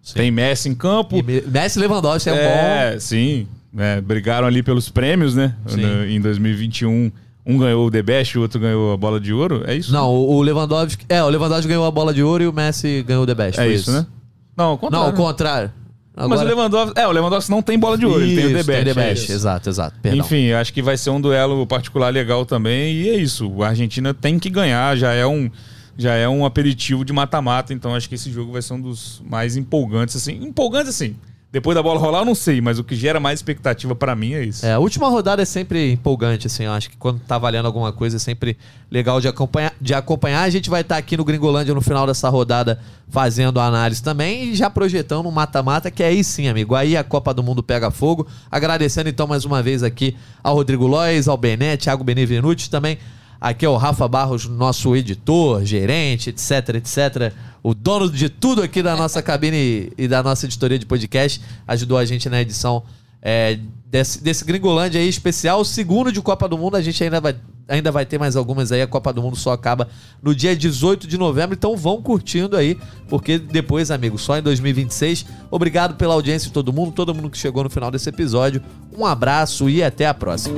Sim. Tem Messi em campo. Messi e Lewandowski é um bom. Sim. Brigaram ali pelos prêmios, né? Em 2021, um ganhou o The Best, o outro ganhou a bola de ouro. É isso? Não, o Lewandowski ganhou a bola de ouro e o Messi ganhou o The Best. É isso, né? Não, ao contrário. Não, ao contrário. Agora... Mas o Lewandowski não tem bola de ouro, ele tem o The Best. Exato. Perdão. Enfim, eu acho que vai ser um duelo particular legal também. E é isso. A Argentina tem que ganhar, já é um aperitivo de mata-mata, então acho que esse jogo vai ser um dos mais empolgantes, assim. Depois da bola rolar, eu não sei, mas o que gera mais expectativa pra mim é isso. É, a última rodada é sempre empolgante, assim, eu acho que quando tá valendo alguma coisa é sempre legal de acompanhar. A gente vai estar aqui no Gringolândia no final dessa rodada fazendo a análise também e já projetando um mata-mata, que é aí sim, amigo, aí a Copa do Mundo pega fogo. Agradecendo então mais uma vez aqui ao Rodrigo Loj, ao Bené, Thiago Benevenuti também. Aqui é o Rafa Barros, nosso editor, gerente, etc, etc. O dono de tudo aqui da nossa cabine e da nossa editoria de podcast. Ajudou a gente na edição desse Gringolândia aí especial. O segundo de Copa do Mundo, a gente ainda vai ter mais algumas aí. A Copa do Mundo só acaba no dia 18 de novembro. Então vão curtindo aí, porque depois, amigo, só em 2026. Obrigado pela audiência de todo mundo que chegou no final desse episódio. Um abraço e até a próxima.